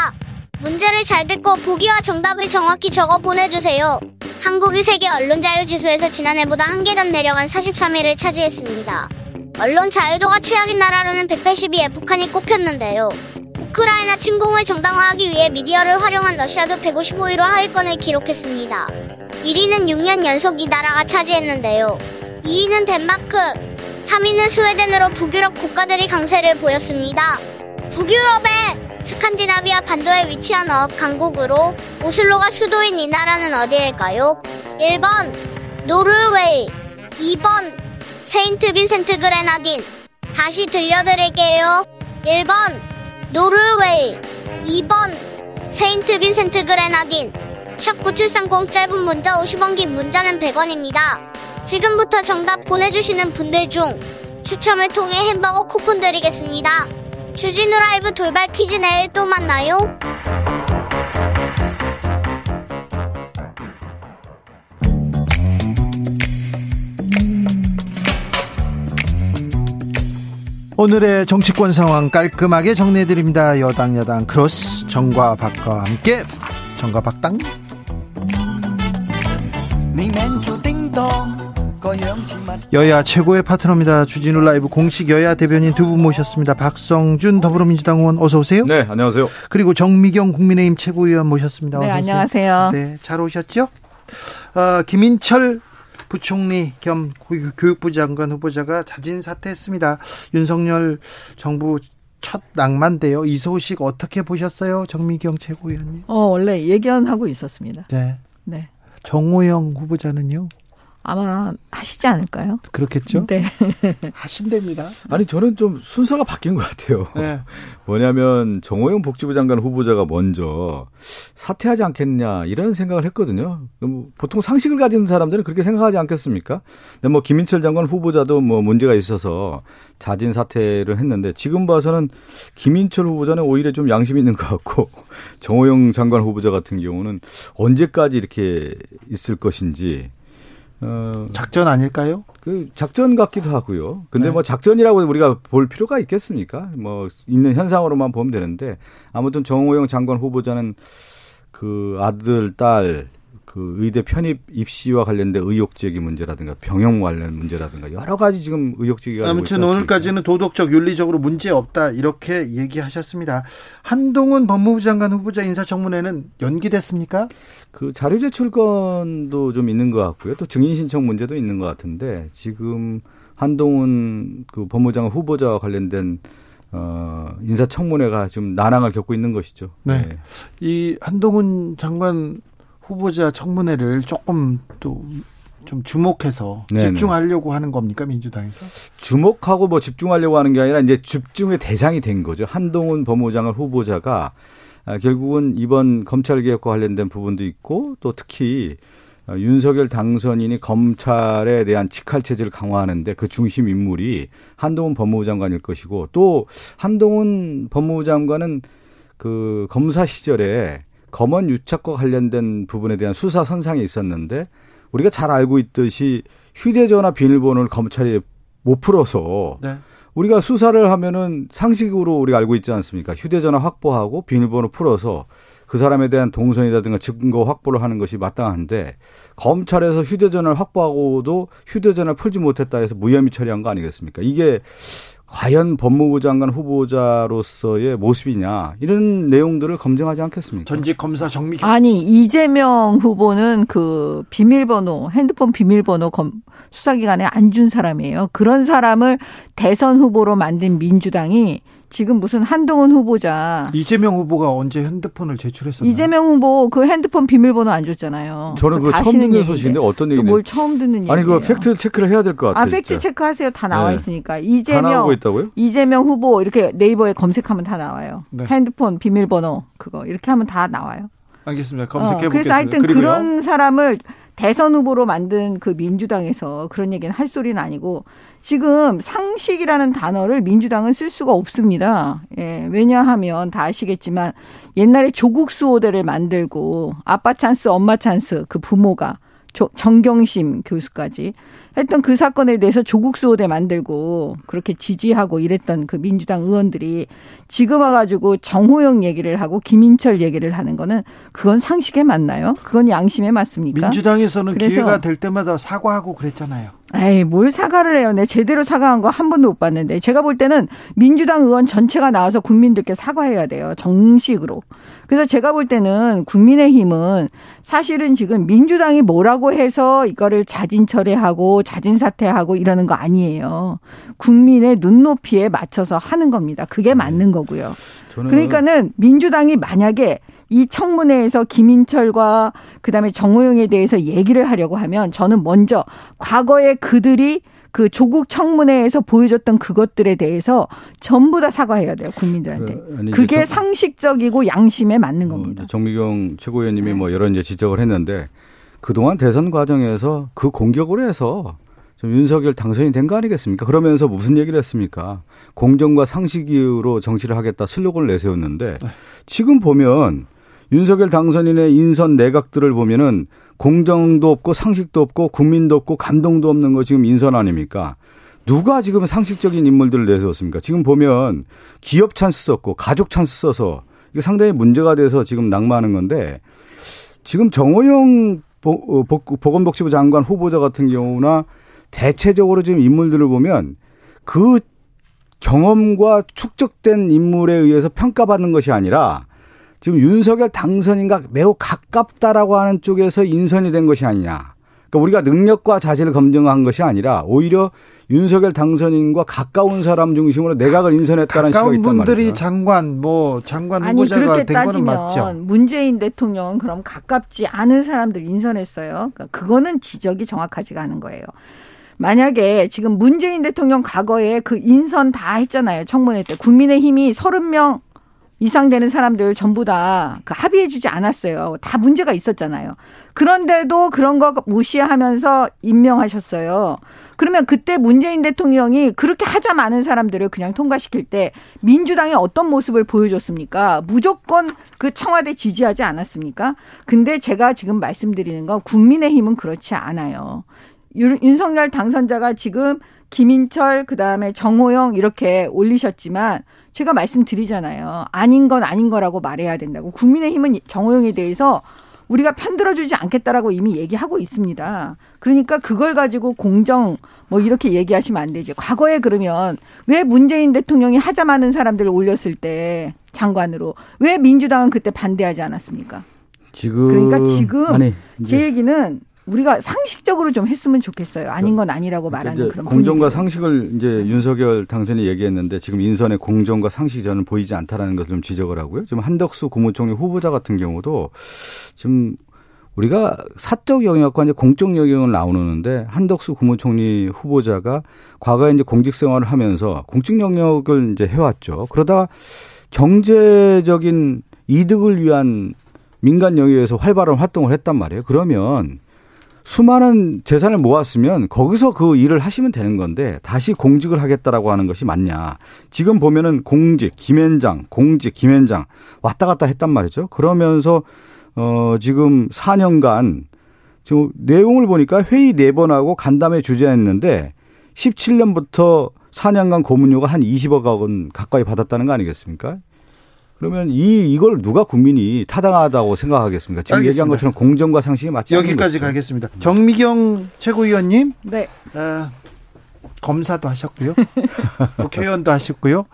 문제를 잘 듣고 보기와 정답을 정확히 적어 보내주세요. 한국이 세계 언론자유지수에서 지난해보다 한 계단 내려간 사십삼 위를 차지했습니다. 언론 자유도가 최악인 나라로는 백팔십 위에 북한이 꼽혔는데요. 우크라이나 침공을 정당화하기 위해 미디어를 활용한 러시아도 백오십오 위로 하위권을 기록했습니다. 일 위는 육 년 연속 이 나라가 차지했는데요. 이 위는 덴마크, 삼 위는 스웨덴으로 북유럽 국가들이 강세를 보였습니다. 북유럽의 스칸디나비아 반도에 위치한 어업 강국으로 오슬로가 수도인 이 나라는 어디일까요? 일 번 노르웨이, 이 번 세인트 빈센트 그레나딘. 다시 들려드릴게요. 일 번 노르웨이, 이 번 세인트 빈센트 그레나딘. 샵 구칠삼공 짧은 문자 오십 원, 긴 문자는 백 원입니다. 지금부터 정답 보내주시는 분들 중 추첨을 통해 햄버거 쿠폰 드리겠습니다. 주진우 라이브 돌발 퀴즈, 내일 또 만나요. 오늘의 정치권 상황 깔끔하게 정리해드립니다. 여당 야당 크로스, 정과 박과 함께 정과 박당. 여야 최고의 파트너입니다. 주진우 라이브 공식 여야 대변인 두 분 모셨습니다. 박성준 더불어민주당 의원, 어서 오세요. 네, 안녕하세요. 그리고 정미경 국민의힘 최고위원 모셨습니다. 네, 안녕하세요. 네, 잘 오셨죠? 어, 김인철 부총리 겸 교육부 장관 후보자가 자진 사퇴했습니다. 윤석열 정부 첫 낙마인데요. 이 소식 어떻게 보셨어요, 정미경 최고위원님? 어, 원래 예견하고 있었습니다. 네. 네. 정호영 후보자는요? 아마 하시지 않을까요? 그렇겠죠? 네. 하신답니다. 아니, 저는 좀 순서가 바뀐 것 같아요. 네. 뭐냐면 정호영 복지부 장관 후보자가 먼저 사퇴하지 않겠냐 이런 생각을 했거든요. 보통 상식을 가진 사람들은 그렇게 생각하지 않겠습니까? 근데 뭐 김인철 장관 후보자도 뭐 문제가 있어서 자진 사퇴를 했는데, 지금 봐서는 김인철 후보자는 오히려 좀 양심이 있는 것 같고, 정호영 장관 후보자 같은 경우는 언제까지 이렇게 있을 것인지. 어, 작전 아닐까요? 그 작전 같기도 하고요. 근데 네. 뭐 작전이라고 우리가 볼 필요가 있겠습니까? 뭐 있는 현상으로만 보면 되는데, 아무튼 정호영 장관 후보자는 그 아들, 딸, 그 의대 편입 입시와 관련된 의혹 제기 문제라든가 병역 관련 문제라든가 여러 가지 지금 의혹 제기가, 아무튼 오늘까지는 도덕적 윤리적으로 문제 없다 이렇게 얘기하셨습니다. 한동훈 법무부 장관 후보자 인사청문회는 연기됐습니까? 그 자료 제출 건도 좀 있는 것 같고요. 또 증인 신청 문제도 있는 것 같은데, 지금 한동훈 그 법무부 장관 후보자와 관련된 어, 인사청문회가 좀 난항을 겪고 있는 것이죠. 네. 네. 이 한동훈 장관 후보자 청문회를 조금 또 좀 주목해서 네네. 집중하려고 하는 겁니까, 민주당에서? 주목하고 뭐 집중하려고 하는 게 아니라 이제 집중의 대상이 된 거죠. 한동훈 법무부 장관 후보자가 결국은 이번 검찰개혁과 관련된 부분도 있고, 또 특히 윤석열 당선인이 검찰에 대한 직할체제를 강화하는데 그 중심 인물이 한동훈 법무부 장관일 것이고, 또 한동훈 법무부 장관은 그 검사 시절에 검언 유착과 관련된 부분에 대한 수사 선상에 있었는데, 우리가 잘 알고 있듯이 휴대전화 비밀번호를 검찰이 못 풀어서 네. 우리가 수사를 하면은 상식으로 우리가 알고 있지 않습니까? 휴대전화 확보하고 비밀번호 풀어서 그 사람에 대한 동선이라든가 증거 확보를 하는 것이 마땅한데, 검찰에서 휴대전화를 확보하고도 휴대전화를 풀지 못했다 해서 무혐의 처리한 거 아니겠습니까? 이게 과연 법무부 장관 후보자로서의 모습이냐, 이런 내용들을 검증하지 않겠습니까? 전직 검사 정미경. 아니, 이재명 후보는 그 비밀번호, 핸드폰 비밀번호 검, 수사기관에 안 준 사람이에요. 그런 사람을 대선 후보로 만든 민주당이 지금 무슨 한동훈 후보자. 이재명 후보가 언제 핸드폰을 제출했었나요? 이재명 후보 그 핸드폰 비밀번호 안 줬잖아요. 저는 그거 처음 듣는 얘기인데. 소식인데 어떤 얘기인데. 뭘 처음 듣는 얘기예요. 아니, 그거 팩트 체크를 해야 될 것 같아요. 아, 팩트 진짜. 체크하세요. 다 나와 네. 있으니까. 이재명, 다 나오고 있다고요? 이재명 후보 이렇게 네이버에 검색하면 다 나와요. 네. 핸드폰 비밀번호 그거 이렇게 하면 다 나와요. 알겠습니다. 검색해보겠습니다. 어, 그래서 하여튼 그리고요. 그런 사람을 대선 후보로 만든 그 민주당에서 그런 얘기는 할 소리는 아니고, 지금 상식이라는 단어를 민주당은 쓸 수가 없습니다. 예, 왜냐하면 다 아시겠지만 옛날에 조국 수호대를 만들고 아빠 찬스, 엄마 찬스, 그 부모가 조, 정경심 교수까지 했던 그 사건에 대해서 조국 수호대 만들고 그렇게 지지하고 이랬던 그 민주당 의원들이 지금 와가지고 정호영 얘기를 하고 김인철 얘기를 하는 거는, 그건 상식에 맞나요? 그건 양심에 맞습니까? 민주당에서는 기회가 될 때마다 사과하고 그랬잖아요. 에이, 뭘 사과를 해요. 내 제대로 사과한 거 한 번도 못 봤는데. 제가 볼 때는 민주당 의원 전체가 나와서 국민들께 사과해야 돼요. 정식으로. 그래서 제가 볼 때는 국민의힘은 사실은 지금 민주당이 뭐라고 해서 이거를 자진 처리하고 자진 사퇴하고 이러는 거 아니에요. 국민의 눈높이에 맞춰서 하는 겁니다. 그게 맞는 거고요. 그러니까는 민주당이 만약에 이 청문회에서 김인철과 그다음에 정호영에 대해서 얘기를 하려고 하면, 저는 먼저 과거에 그들이 그 조국 청문회에서 보여줬던 그것들에 대해서 전부 다 사과해야 돼요, 국민들한테. 그, 아니, 그게 저, 상식적이고 양심에 맞는 겁니다. 어, 정미경 최고위원님이 네. 뭐 여러 이제 지적을 했는데 그동안 대선 과정에서 그 공격으로 해서 좀 윤석열 당선이 된 거 아니겠습니까? 그러면서 무슨 얘기를 했습니까? 공정과 상식 이유로 정치를 하겠다 슬로건을 내세웠는데 지금 보면 윤석열 당선인의 인선 내각들을 보면은 공정도 없고 상식도 없고 국민도 없고 감동도 없는 거 지금 인선 아닙니까? 누가 지금 상식적인 인물들을 내세웠습니까? 지금 보면 기업 찬스 썼고 가족 찬스 써서 이게 상당히 문제가 돼서 지금 낙마하는 건데 지금 정호영 보건복지부 장관 후보자 같은 경우나 대체적으로 지금 인물들을 보면 그 경험과 축적된 인물에 의해서 평가받는 것이 아니라 지금 윤석열 당선인과 매우 가깝다라고 하는 쪽에서 인선이 된 것이 아니냐. 그러니까 우리가 능력과 자질을 검증한 것이 아니라 오히려 윤석열 당선인과 가까운 사람 중심으로 내각을 인선했다는 시각이 있단 말이에요. 가까운 분들이 장관, 뭐 장관 후보자가 된 거는 맞죠. 아니 그렇게 따지면 문재인 대통령은 그럼 가깝지 않은 사람들 인선했어요. 그러니까 그거는 지적이 정확하지가 않은 거예요. 만약에 지금 문재인 대통령 과거에 그 인선 다 했잖아요. 청문회 때 국민의힘이 서른 명 이상 되는 사람들 전부 다 합의해 주지 않았어요. 다 문제가 있었잖아요. 그런데도 그런 거 무시하면서 임명하셨어요. 그러면 그때 문재인 대통령이 그렇게 하자 많은 사람들을 그냥 통과시킬 때 민주당이 어떤 모습을 보여줬습니까? 무조건 그 청와대 지지하지 않았습니까? 근데 제가 지금 말씀드리는 건 국민의힘은 그렇지 않아요. 윤석열 당선자가 지금 김인철 그다음에 정호영 이렇게 올리셨지만 제가 말씀드리잖아요. 아닌 건 아닌 거라고 말해야 된다고. 국민의힘은 정호영에 대해서 우리가 편들어주지 않겠다라고 이미 얘기하고 있습니다. 그러니까 그걸 가지고 공정 뭐 이렇게 얘기하시면 안 되지. 과거에 그러면 왜 문재인 대통령이 하자 많은 사람들을 올렸을 때 장관으로 왜 민주당은 그때 반대하지 않았습니까? 지금 그러니까 지금 아니, 제 얘기는 우리가 상식적으로 좀 했으면 좋겠어요. 아닌 건 아니라고 말하는 그런 공정과 분위기를. 상식을 이제 윤석열 당선이 얘기했는데 지금 인선의 공정과 상식이 저는 보이지 않다라는 것을 좀 지적을 하고요. 지금 한덕수 국무총리 후보자 같은 경우도 지금 우리가 사적 영역과 이제 공적 영역을 나누는데 한덕수 국무총리 후보자가 과거에 이제 공직 생활을 하면서 공적 영역을 이제 해왔죠. 그러다가 경제적인 이득을 위한 민간 영역에서 활발한 활동을 했단 말이에요. 그러면 수많은 재산을 모았으면 거기서 그 일을 하시면 되는 건데 다시 공직을 하겠다라고 하는 것이 맞냐. 지금 보면은 공직, 김앤장, 공직, 김앤장 왔다 갔다 했단 말이죠. 그러면서 어 지금 사 년간 지금 내용을 보니까 회의 네 번 하고 간담회 주재했는데 십칠 년부터 사 년간 고문료가 한 이십억 원 가까이 받았다는 거 아니겠습니까? 그러면 이 이걸 누가 국민이 타당하다고 생각하겠습니까? 지금 알겠습니다. 얘기한 것처럼 공정과 상식이 맞지 않습니까? 여기까지 않는 가겠습니다. 정미경 최고위원님, 네, 어, 검사도 하셨고요, 국회의원도 하셨고요.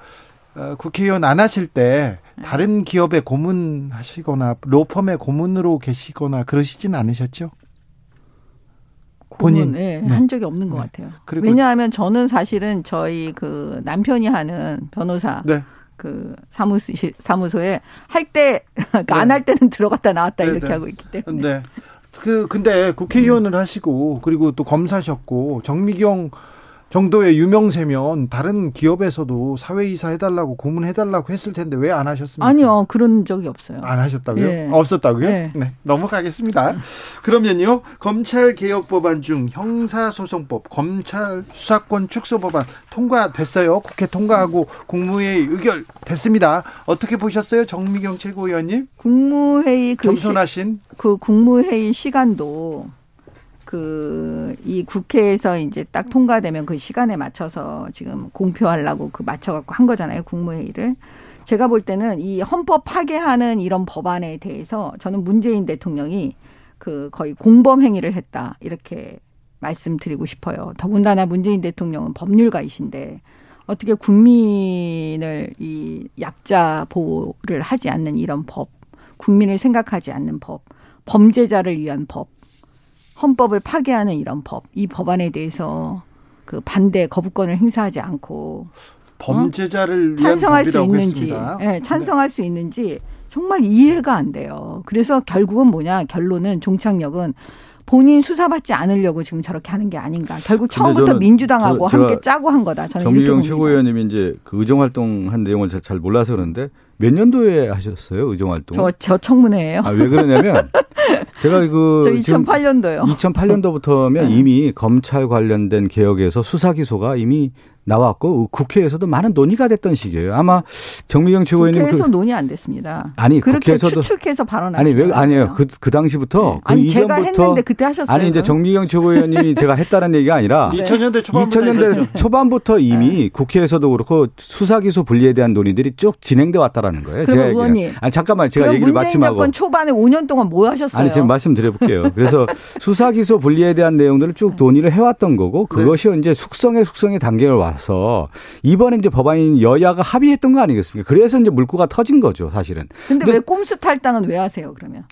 어, 국회의원 안 하실 때 다른 기업에 고문하시거나 로펌에 고문으로 계시거나 그러시진 않으셨죠? 본인 예, 네. 한 적이 없는 네. 것 같아요. 그리고 왜냐하면 저는 사실은 저희 그 남편이 하는 변호사. 네. 그 사무소, 사무소에 할 때, 그러니까 네. 안 할 때는 들어갔다 나왔다 네, 이렇게 네. 하고 있기 때문에. 네. 그, 근데 국회의원을 음. 하시고, 그리고 또 검사셨고, 정미경 정도의 유명세면 다른 기업에서도 사회이사 해달라고 고문해달라고 했을 텐데 왜 안 하셨습니까? 아니요, 그런 적이 없어요. 안 하셨다고요? 네. 없었다고요? 네. 네. 넘어가겠습니다. 그러면요, 검찰개혁 법안 중 형사소송법, 검찰 수사권 축소 법안 통과됐어요. 국회 통과하고 국무회의 의결 됐습니다. 어떻게 보셨어요, 정미경 최고위원님? 국무회의 그 겸손하신 시, 그 국무회의 시간도. 그, 이 국회에서 이제 딱 통과되면 그 시간에 맞춰서 지금 공표하려고 그 맞춰갖고 한 거잖아요. 국무회의를. 제가 볼 때는 이 헌법 파괴하는 이런 법안에 대해서 저는 문재인 대통령이 그 거의 공범행위를 했다. 이렇게 말씀드리고 싶어요. 더군다나 문재인 대통령은 법률가이신데 어떻게 국민을 이 약자 보호를 하지 않는 이런 법, 국민을 생각하지 않는 법, 범죄자를 위한 법, 헌법을 파괴하는 이런 법, 이 법안에 대해서 그 반대 거부권을 행사하지 않고 범죄자를 어? 위한 찬성할 수 있는지, 네, 찬성할 네. 수 있는지 정말 이해가 안 돼요. 그래서 결국은 뭐냐 결론은 종착역은 본인 수사받지 않으려고 지금 저렇게 하는 게 아닌가. 결국 처음부터 민주당하고 저, 함께 짜고 한 거다. 저는 정미경 최고위원님이 이제 그 의정활동 한 내용을 잘 몰라서 그런데 몇 년도에 하셨어요? 의정활동? 저, 저 청문회예요. 아, 왜 그러냐면 제가 그 저 이천팔 년도요. 이천팔 년도부터면 네. 이미 검찰 관련된 개혁에서 수사 기소가 이미 나왔고 국회에서도 많은 논의가 됐던 시기예요. 아마 정미경 최고위원님 국회에서 그, 논의 안 됐습니다. 아니 그렇게 국회에서도 추측해서 발언하시는 거예요. 아니, 아니에요. 그, 그 당시부터 네. 그 아니, 이전부터 제가 했는데 그때 하셨어요. 아니 이제 정미경 최고위원님이 제가 했다는 얘기가 아니라 네. 이천 년대 초반부터 이천 년대 초반부터 이미 네. 국회에서도 그렇고 수사 기소 분리에 대한 논의들이 쭉 진행돼 왔다라는 거예요. 그럼 의원님. 아니 잠깐만 제가 얘기를 마침하고. 문재인 정권 초반에 오 년 동안 뭐 하셨어요? 아니 지금 말씀드려볼게요. 그래서 수사 기소 분리에 대한 내용들을 쭉 논의를 해왔던 거고 그것이 네. 이제 숙성의 숙성의 단계를 왔. 와서 이번에 이제 법안인 여야가 합의했던 거 아니겠습니까? 그래서 이제 물꼬가 터진 거죠, 사실은. 근데, 근데 왜 꼼수 탈당은 왜 하세요, 그러면?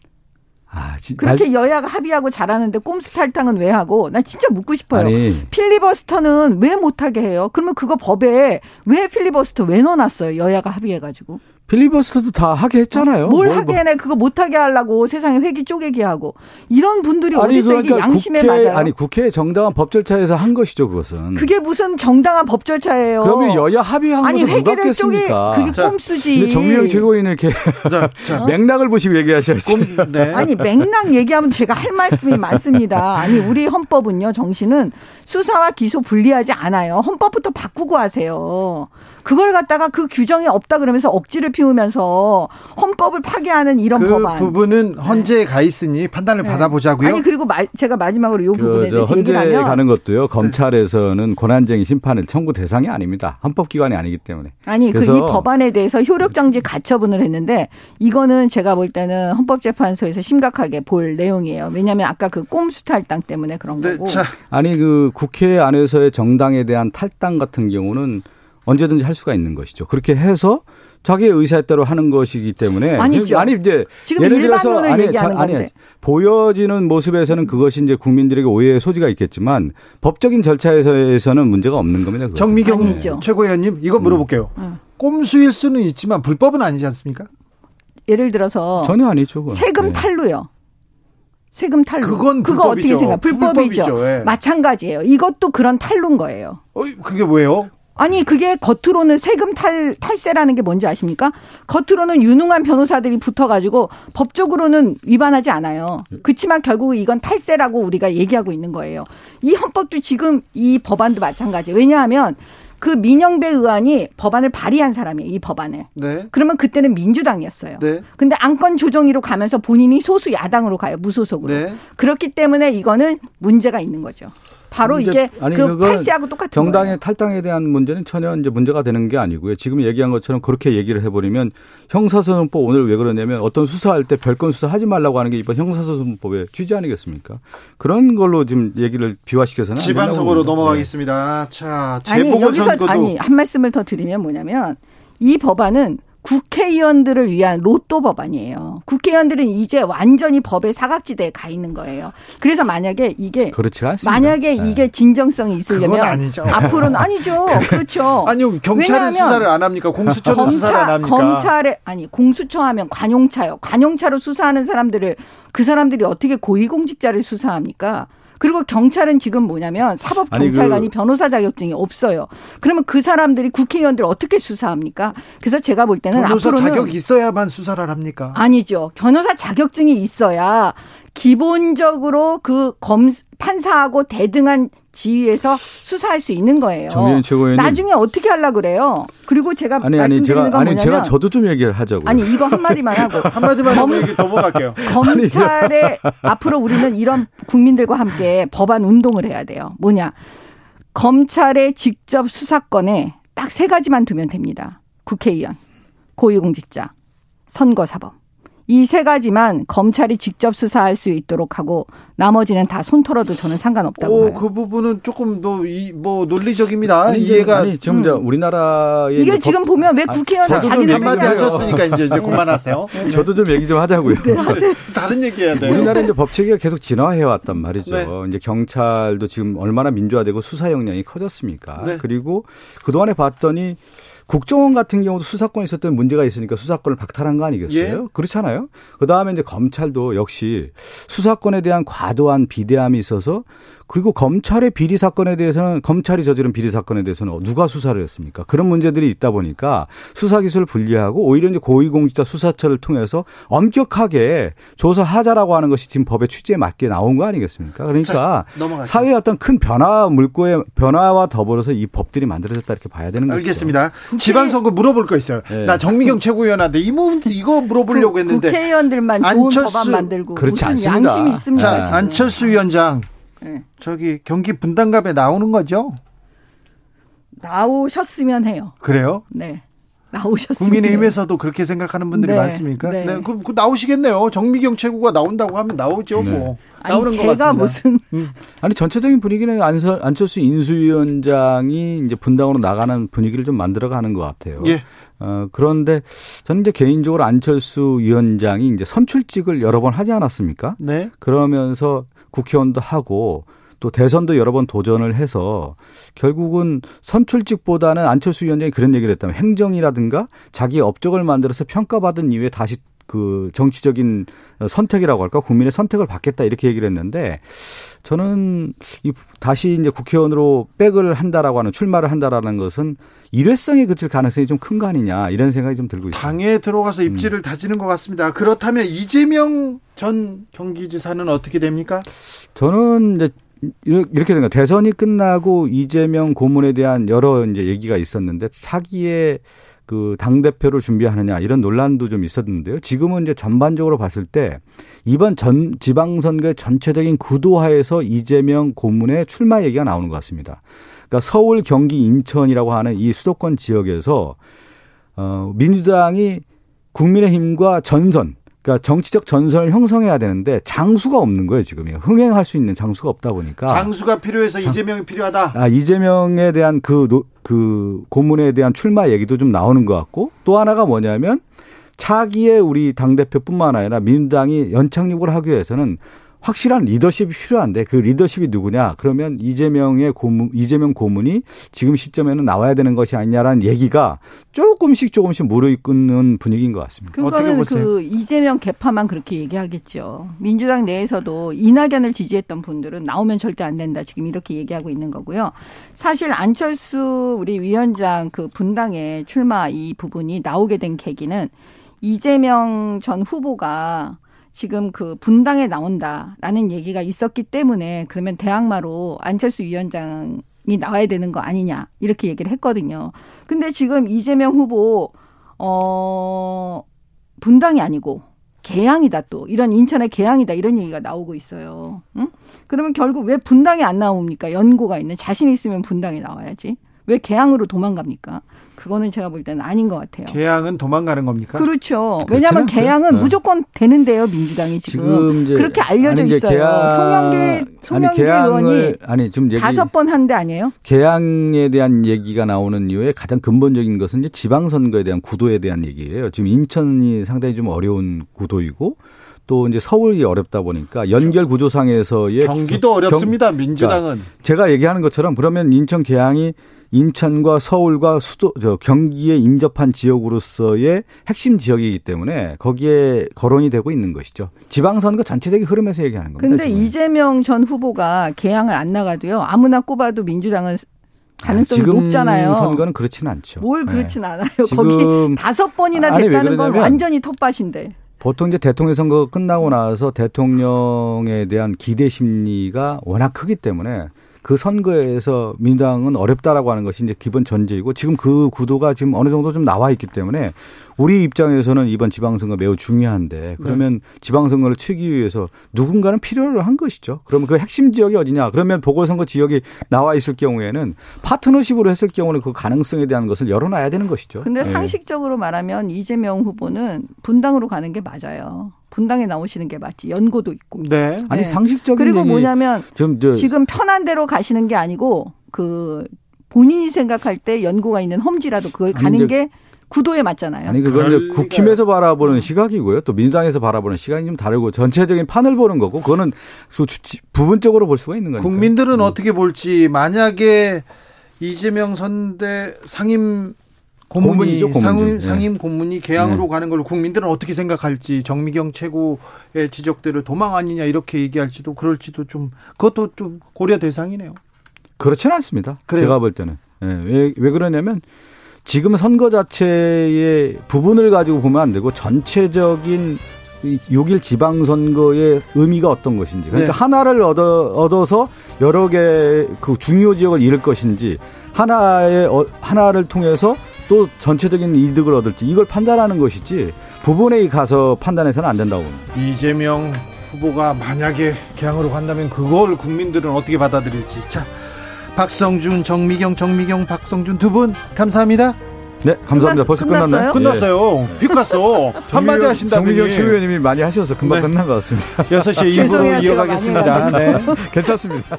아, 진, 그렇게 말... 여야가 합의하고 잘하는데 꼼수 탈당은 왜 하고? 나 진짜 묻고 싶어요. 아니, 필리버스터는 왜 못하게 해요? 그러면 그거 법에 왜 필리버스터 왜 넣어놨어요? 여야가 합의해가지고. 필리버스터도 다 하게 했잖아요. 뭘, 뭘 하게 해내. 그거 못하게 하려고 세상에 회기 쪼개기 하고. 이런 분들이 아니, 어디서 그러니까 이게 양심에 국회, 맞아요. 아니 국회의 정당한 법절차에서 한 것이죠. 그것은. 그게 무슨 정당한 법절차예요. 그러면 여야 합의한 아니, 것을 누가 깼습니까. 그게 자, 꼼수지. 근데 정미영 최고위원은 이렇게 자, 자. 맥락을 보시고 얘기하셔야지. 꼼, 네. 아니 맥락 얘기하면 제가 할 말씀이 많습니다. 아니 우리 헌법은요. 정신은 수사와 기소 분리하지 않아요. 헌법부터 바꾸고 하세요. 그걸 갖다가 그 규정이 없다 그러면서 억지를 피우면서 헌법을 파괴하는 이런 그 법안. 그 부분은 헌재에 가 있으니 판단을 네. 받아보자고요. 아니 그리고 마, 제가 마지막으로 이 그 부분에 대해서 얘기를 하면. 헌재에 가는 것도요. 검찰에서는 권한쟁의 심판을 청구 대상이 아닙니다. 헌법기관이 아니기 때문에. 아니 그 이 법안에 대해서 효력정지 가처분을 했는데 이거는 제가 볼 때는 헌법재판소에서 심각하게 볼 내용이에요. 왜냐하면 아까 그 꼼수 탈당 때문에 그런 거고. 네, 아니 그 국회 안에서의 정당에 대한 탈당 같은 경우는 언제든지 할 수가 있는 것이죠. 그렇게 해서 자기의 의사에 따라 하는 것이기 때문에 아니죠. 아니 이제 지금 예를 들어서 아니, 자, 아니 보여지는 모습에서는 그것이 이제 국민들에게 오해의 소지가 있겠지만 법적인 절차에서는 문제가 없는 겁니다. 그것은. 정미경 아니죠. 최고위원님 이거 물어볼게요. 음. 꼼수일 수는 있지만 불법은 아니지 않습니까? 예를 들어서 전혀 아니죠. 그건. 세금 네. 탈루요. 세금 탈루. 그건 불법이죠. 그거 어떻게 생각? 불법이죠. 불법이죠. 네. 마찬가지예요. 이것도 그런 탈루인 거예요. 어, 그게 뭐예요? 아니 그게 겉으로는 세금 탈, 탈세라는 게 뭔지 아십니까? 겉으로는 유능한 변호사들이 붙어가지고 법적으로는 위반하지 않아요. 그렇지만 결국 이건 탈세라고 우리가 얘기하고 있는 거예요. 이 헌법도 지금 이 법안도 마찬가지예요. 왜냐하면 그 민영배 의원이 법안을 발의한 사람이에요. 이 법안을. 네. 그러면 그때는 민주당이었어요. 네. 근데 안건 조정위로 가면서 본인이 소수 야당으로 가요. 무소속으로. 네. 그렇기 때문에 이거는 문제가 있는 거죠. 바로 문제, 이게 아니, 그 팔세하고 똑같은 정당의 거예요. 탈당에 대한 문제는 전혀 이제 문제가 되는 게 아니고요. 지금 얘기한 것처럼 그렇게 얘기를 해버리면 형사소송법 오늘 왜 그러냐면 어떤 수사할 때 별건 수사하지 말라고 하는 게 이번 형사소송법의 취지 아니겠습니까? 그런 걸로 지금 얘기를 비화시켜서는 지방선거로 넘어가겠습니다. 네. 자, 재보궐선거도 아니, 아니 한 말씀을 더 드리면 뭐냐면 이 법안은 국회의원들을 위한 로또 법안이에요. 국회의원들은 이제 완전히 법의 사각지대에 가 있는 거예요. 그래서 만약에 이게 그렇지 않습니다. 만약에 네. 이게 진정성이 있으려면 그건 아니죠. 앞으로는 아니죠. 그렇죠. 아니요. 경찰은 수사를 안 합니까? 공수처는 검찰, 수사를 안 합니까? 검찰에 아니 공수처 하면 관용차요. 관용차로 수사하는 사람들을 그 사람들이 어떻게 고위공직자를 수사합니까? 그리고 경찰은 지금 뭐냐면 사법경찰관이 그 변호사 자격증이 없어요. 그러면 그 사람들이 국회의원들을 어떻게 수사합니까? 그래서 제가 볼 때는 변호사 앞으로는 변호사 자격이 있어야만 수사를 합니까? 아니죠. 변호사 자격증이 있어야 기본적으로 그 검 판사하고 대등한 지위에서 수사할 수 있는 거예요. 정미경 최고위원님. 나중에 어떻게 하려고 그래요? 그리고 제가 아니, 말씀드리는 제가, 건 뭐냐면. 아니 제가 저도 좀 얘기를 하자고요. 아니 이거 한마디만 하고. 한마디만 하고 얘기 넘어갈게요. 검찰에 앞으로 우리는 이런 국민들과 함께 법안 운동을 해야 돼요. 뭐냐. 검찰의 직접 수사권에 딱 세 가지만 두면 됩니다. 국회의원, 고위공직자, 선거사법. 이 세 가지만 검찰이 직접 수사할 수 있도록 하고 나머지는 다 손 털어도 저는 상관없다고 오, 봐요. 그 부분은 조금 더 이, 뭐 논리적입니다. 아니, 이해가. 아니, 지금 음. 우리나라의. 이게 지금 법... 보면 왜 국회의원은 아, 자기를 한마디 하셨으니까 이제, 이제 그만하세요. 네. 저도 좀 얘기 좀 하자고요. 네. 다른 얘기 해야 돼요. 우리나라 이제 법 체계가 계속 진화해왔단 말이죠. 네. 이제 경찰도 지금 얼마나 민주화되고 수사 역량이 커졌습니까. 네. 그리고 그동안에 봤더니 국정원 같은 경우도 수사권이 있었던 문제가 있으니까 수사권을 박탈한 거 아니겠어요? 예? 그렇잖아요. 그다음에 이제 검찰도 역시 수사권에 대한 과도한 비대함이 있어서, 그리고 검찰의 비리 사건에 대해서는, 검찰이 저지른 비리 사건에 대해서는 누가 수사를 했습니까? 그런 문제들이 있다 보니까 수사 기소를 분리하고 오히려 이제 고위공직자 수사처를 통해서 엄격하게 조사하자라고 하는 것이 지금 법의 취지에 맞게 나온 거 아니겠습니까? 그러니까 자, 사회의 어떤 큰 변화 물꼬의 변화와 더불어서 이 법들이 만들어졌다 이렇게 봐야 되는 거죠. 알겠습니다. 지방선거 물어볼 거 있어요. 네. 나 정미경 최고위원한테 이 부분 이거 물어보려고 그, 했는데 국회의원들만 안철수, 좋은 법안 만들고 그렇지 않습니다. 양심이 있습니다. 자, 지금. 안철수 위원장. 네. 저기 경기 분당갑에 나오는 거죠? 나오셨으면 해요. 그래요? 네. 나오셨으면. 국민의힘에서도 그렇게 생각하는 분들이 네. 많습니까? 네. 네. 그, 그 나오시겠네요. 정미경 최고가 나온다고 하면 나오죠. 네. 뭐. 아니, 나오는 제가 것 같습니다. 무슨. 음. 아니, 전체적인 분위기는 안서, 안철수 인수위원장이 이제 분당으로 나가는 분위기를 좀 만들어가는 것 같아요. 예. 어, 그런데 저는 이제 개인적으로 안철수 위원장이 이제 선출직을 여러 번 하지 않았습니까? 네. 그러면서 국회의원도 하고 또 대선도 여러 번 도전을 해서 결국은 선출직보다는 안철수 위원장이 그런 얘기를 했다면 행정이라든가 자기 업적을 만들어서 평가받은 이후에 다시 그 정치적인 선택이라고 할까, 국민의 선택을 받겠다 이렇게 얘기를 했는데, 저는 이 다시 이제 국회의원으로 백을 한다라고 하는, 출마를 한다라는 것은 일회성에 그칠 가능성이 좀 큰 거 아니냐 이런 생각이 좀 들고 있습니다. 당에 들어가서 입지를 음. 다지는 것 같습니다. 그렇다면 이재명 전 경기지사는 어떻게 됩니까? 저는 이제 이렇게 된 거, 대선이 끝나고 이재명 고문에 대한 여러 이제 얘기가 있었는데 사기에 그 당 대표를 준비하느냐 이런 논란도 좀 있었는데요. 지금은 이제 전반적으로 봤을 때 이번 전 지방선거의 전체적인 구도화에서 이재명 고문의 출마 얘기가 나오는 것 같습니다. 그러니까 서울, 경기, 인천이라고 하는 이 수도권 지역에서 어, 민주당이 국민의힘과 전선, 그러니까 정치적 전선을 형성해야 되는데 장수가 없는 거예요, 지금요. 흥행할 수 있는 장수가 없다 보니까. 장수가 필요해서 장, 이재명이 필요하다. 아, 이재명에 대한 그, 노, 그 고문에 대한 출마 얘기도 좀 나오는 것 같고, 또 하나가 뭐냐면 차기에 우리 당대표뿐만 아니라 민주당이 연착륙을 하기 위해서는 확실한 리더십이 필요한데, 그 리더십이 누구냐? 그러면 이재명의 고문, 이재명 고문이 지금 시점에는 나와야 되는 것이 아니냐라는 얘기가 조금씩 조금씩 무르익는 분위기인 것 같습니다. 그거는 어떻게 보세요? 그 이재명 개파만 그렇게 얘기하겠죠. 민주당 내에서도 이낙연을 지지했던 분들은 나오면 절대 안 된다, 지금 이렇게 얘기하고 있는 거고요. 사실 안철수 우리 위원장 그 분당의 출마 이 부분이 나오게 된 계기는 이재명 전 후보가 지금 그 분당에 나온다라는 얘기가 있었기 때문에, 그러면 대항마로 안철수 위원장이 나와야 되는 거 아니냐 이렇게 얘기를 했거든요. 근데 지금 이재명 후보 어 분당이 아니고 개항이다, 또 이런 인천의 개항이다 이런 얘기가 나오고 있어요. 응? 그러면 결국 왜 분당에 안 나옵니까? 연고가 있는, 자신 있으면 분당에 나와야지. 왜 개항으로 도망갑니까? 그거는 제가 볼 때는 아닌 것 같아요. 개항은 도망가는 겁니까? 그렇죠. 그렇잖아요. 왜냐하면 개항은 네. 무조건 되는데요, 민주당이 지금. 지금 그렇게 알려져 있어요. 개항... 송영길, 송영길 의원이 아니, 지금 얘기... 다섯 번 한 데 아니에요? 개항에 대한 얘기가 나오는 이유에 가장 근본적인 것은 이제 지방선거에 대한 구도에 대한 얘기예요. 지금 인천이 상당히 좀 어려운 구도이고, 또 이제 서울이 어렵다 보니까 연결 구조상에서의 경기도 어렵습니다. 경... 민주당은. 그러니까 제가 얘기하는 것처럼 그러면 인천 개항이 인천과 서울과 수도, 저, 경기에 인접한 지역으로서의 핵심 지역이기 때문에 거기에 거론이 되고 있는 것이죠. 지방선거 전체적인 흐름에서 얘기하는 겁니다. 그런데 이재명 전 후보가 개항을 안 나가도요, 아무나 꼽아도 민주당은 가능성이 지금 높잖아요. 지금 선거는 그렇지는 않죠. 뭘 그렇지는 네. 않아요. 거기 다섯 번이나 됐다는 건 완전히 텃밭인데. 보통 이제 대통령 선거가 끝나고 나서 대통령에 대한 기대 심리가 워낙 크기 때문에 그 선거에서 민주당은 어렵다라고 하는 것이 이제 기본 전제이고, 지금 그 구도가 지금 어느 정도 좀 나와 있기 때문에 우리 입장에서는 이번 지방선거 매우 중요한데, 그러면 네. 지방선거를 치기 위해서 누군가는 필요를 한 것이죠. 그러면 그 핵심 지역이 어디냐? 그러면 보궐선거 지역이 나와 있을 경우에는 파트너십으로 했을 경우는 그 가능성에 대한 것을 열어놔야 되는 것이죠. 근데 상식적으로 네. 말하면 이재명 후보는 분당으로 가는 게 맞아요. 분당에 나오시는 게 맞지. 연고도 있고. 네. 네. 아니 상식적인 그리고 뭐냐면 지금, 저, 지금 편한 대로 가시는 게 아니고 그 본인이 생각할 때 연고가 있는 험지라도 그걸 가는 이제, 게 구도에 맞잖아요. 아니 그건 이제 국힘에서 바라보는 시각이고요. 또 민주당에서 바라보는 시각이 좀 다르고 전체적인 판을 보는 거고, 그거는 부분적으로 볼 수가 있는 거니까. 국민들은 음. 어떻게 볼지, 만약에 이재명 선대 상임 고문이, 고문이죠, 고문이. 상임 고문이 개항으로 네. 가는 걸 국민들은 어떻게 생각할지, 정미경 최고의 지적대로 도망 아니냐 이렇게 얘기할지도 그럴지도 좀 그것도 좀 고려 대상이네요. 그렇지는 않습니다. 그래요? 제가 볼 때는. 네. 왜, 왜 그러냐면 지금 선거 자체의 부분을 가지고 보면 안 되고 전체적인 육 일 지방선거의 의미가 어떤 것인지, 그러니까 네. 하나를 얻어, 얻어서 여러 개의 그 중요 지역을 잃을 것인지, 하나의 하나를 통해서 또 전체적인 이득을 얻을지 이걸 판단하는 것이지 부분에 가서 판단해서는 안 된다고 봅니다. 이재명 후보가 만약에 개항으로 간다면 그걸 국민들은 어떻게 받아들일지. 자, 박성준, 정미경, 정미경, 박성준 두 분 감사합니다. 네, 감사합니다. 끝났, 벌써 끝났나요? 끝났어요. 끝났어요. 예. 휙 갔어. 한마디 하신다면. 정미경 최고위원님이 많이 하셔서 금방 네. 끝난 것 같습니다. 여섯 시에 이 부로 이어가겠습니다. 네. 괜찮습니다.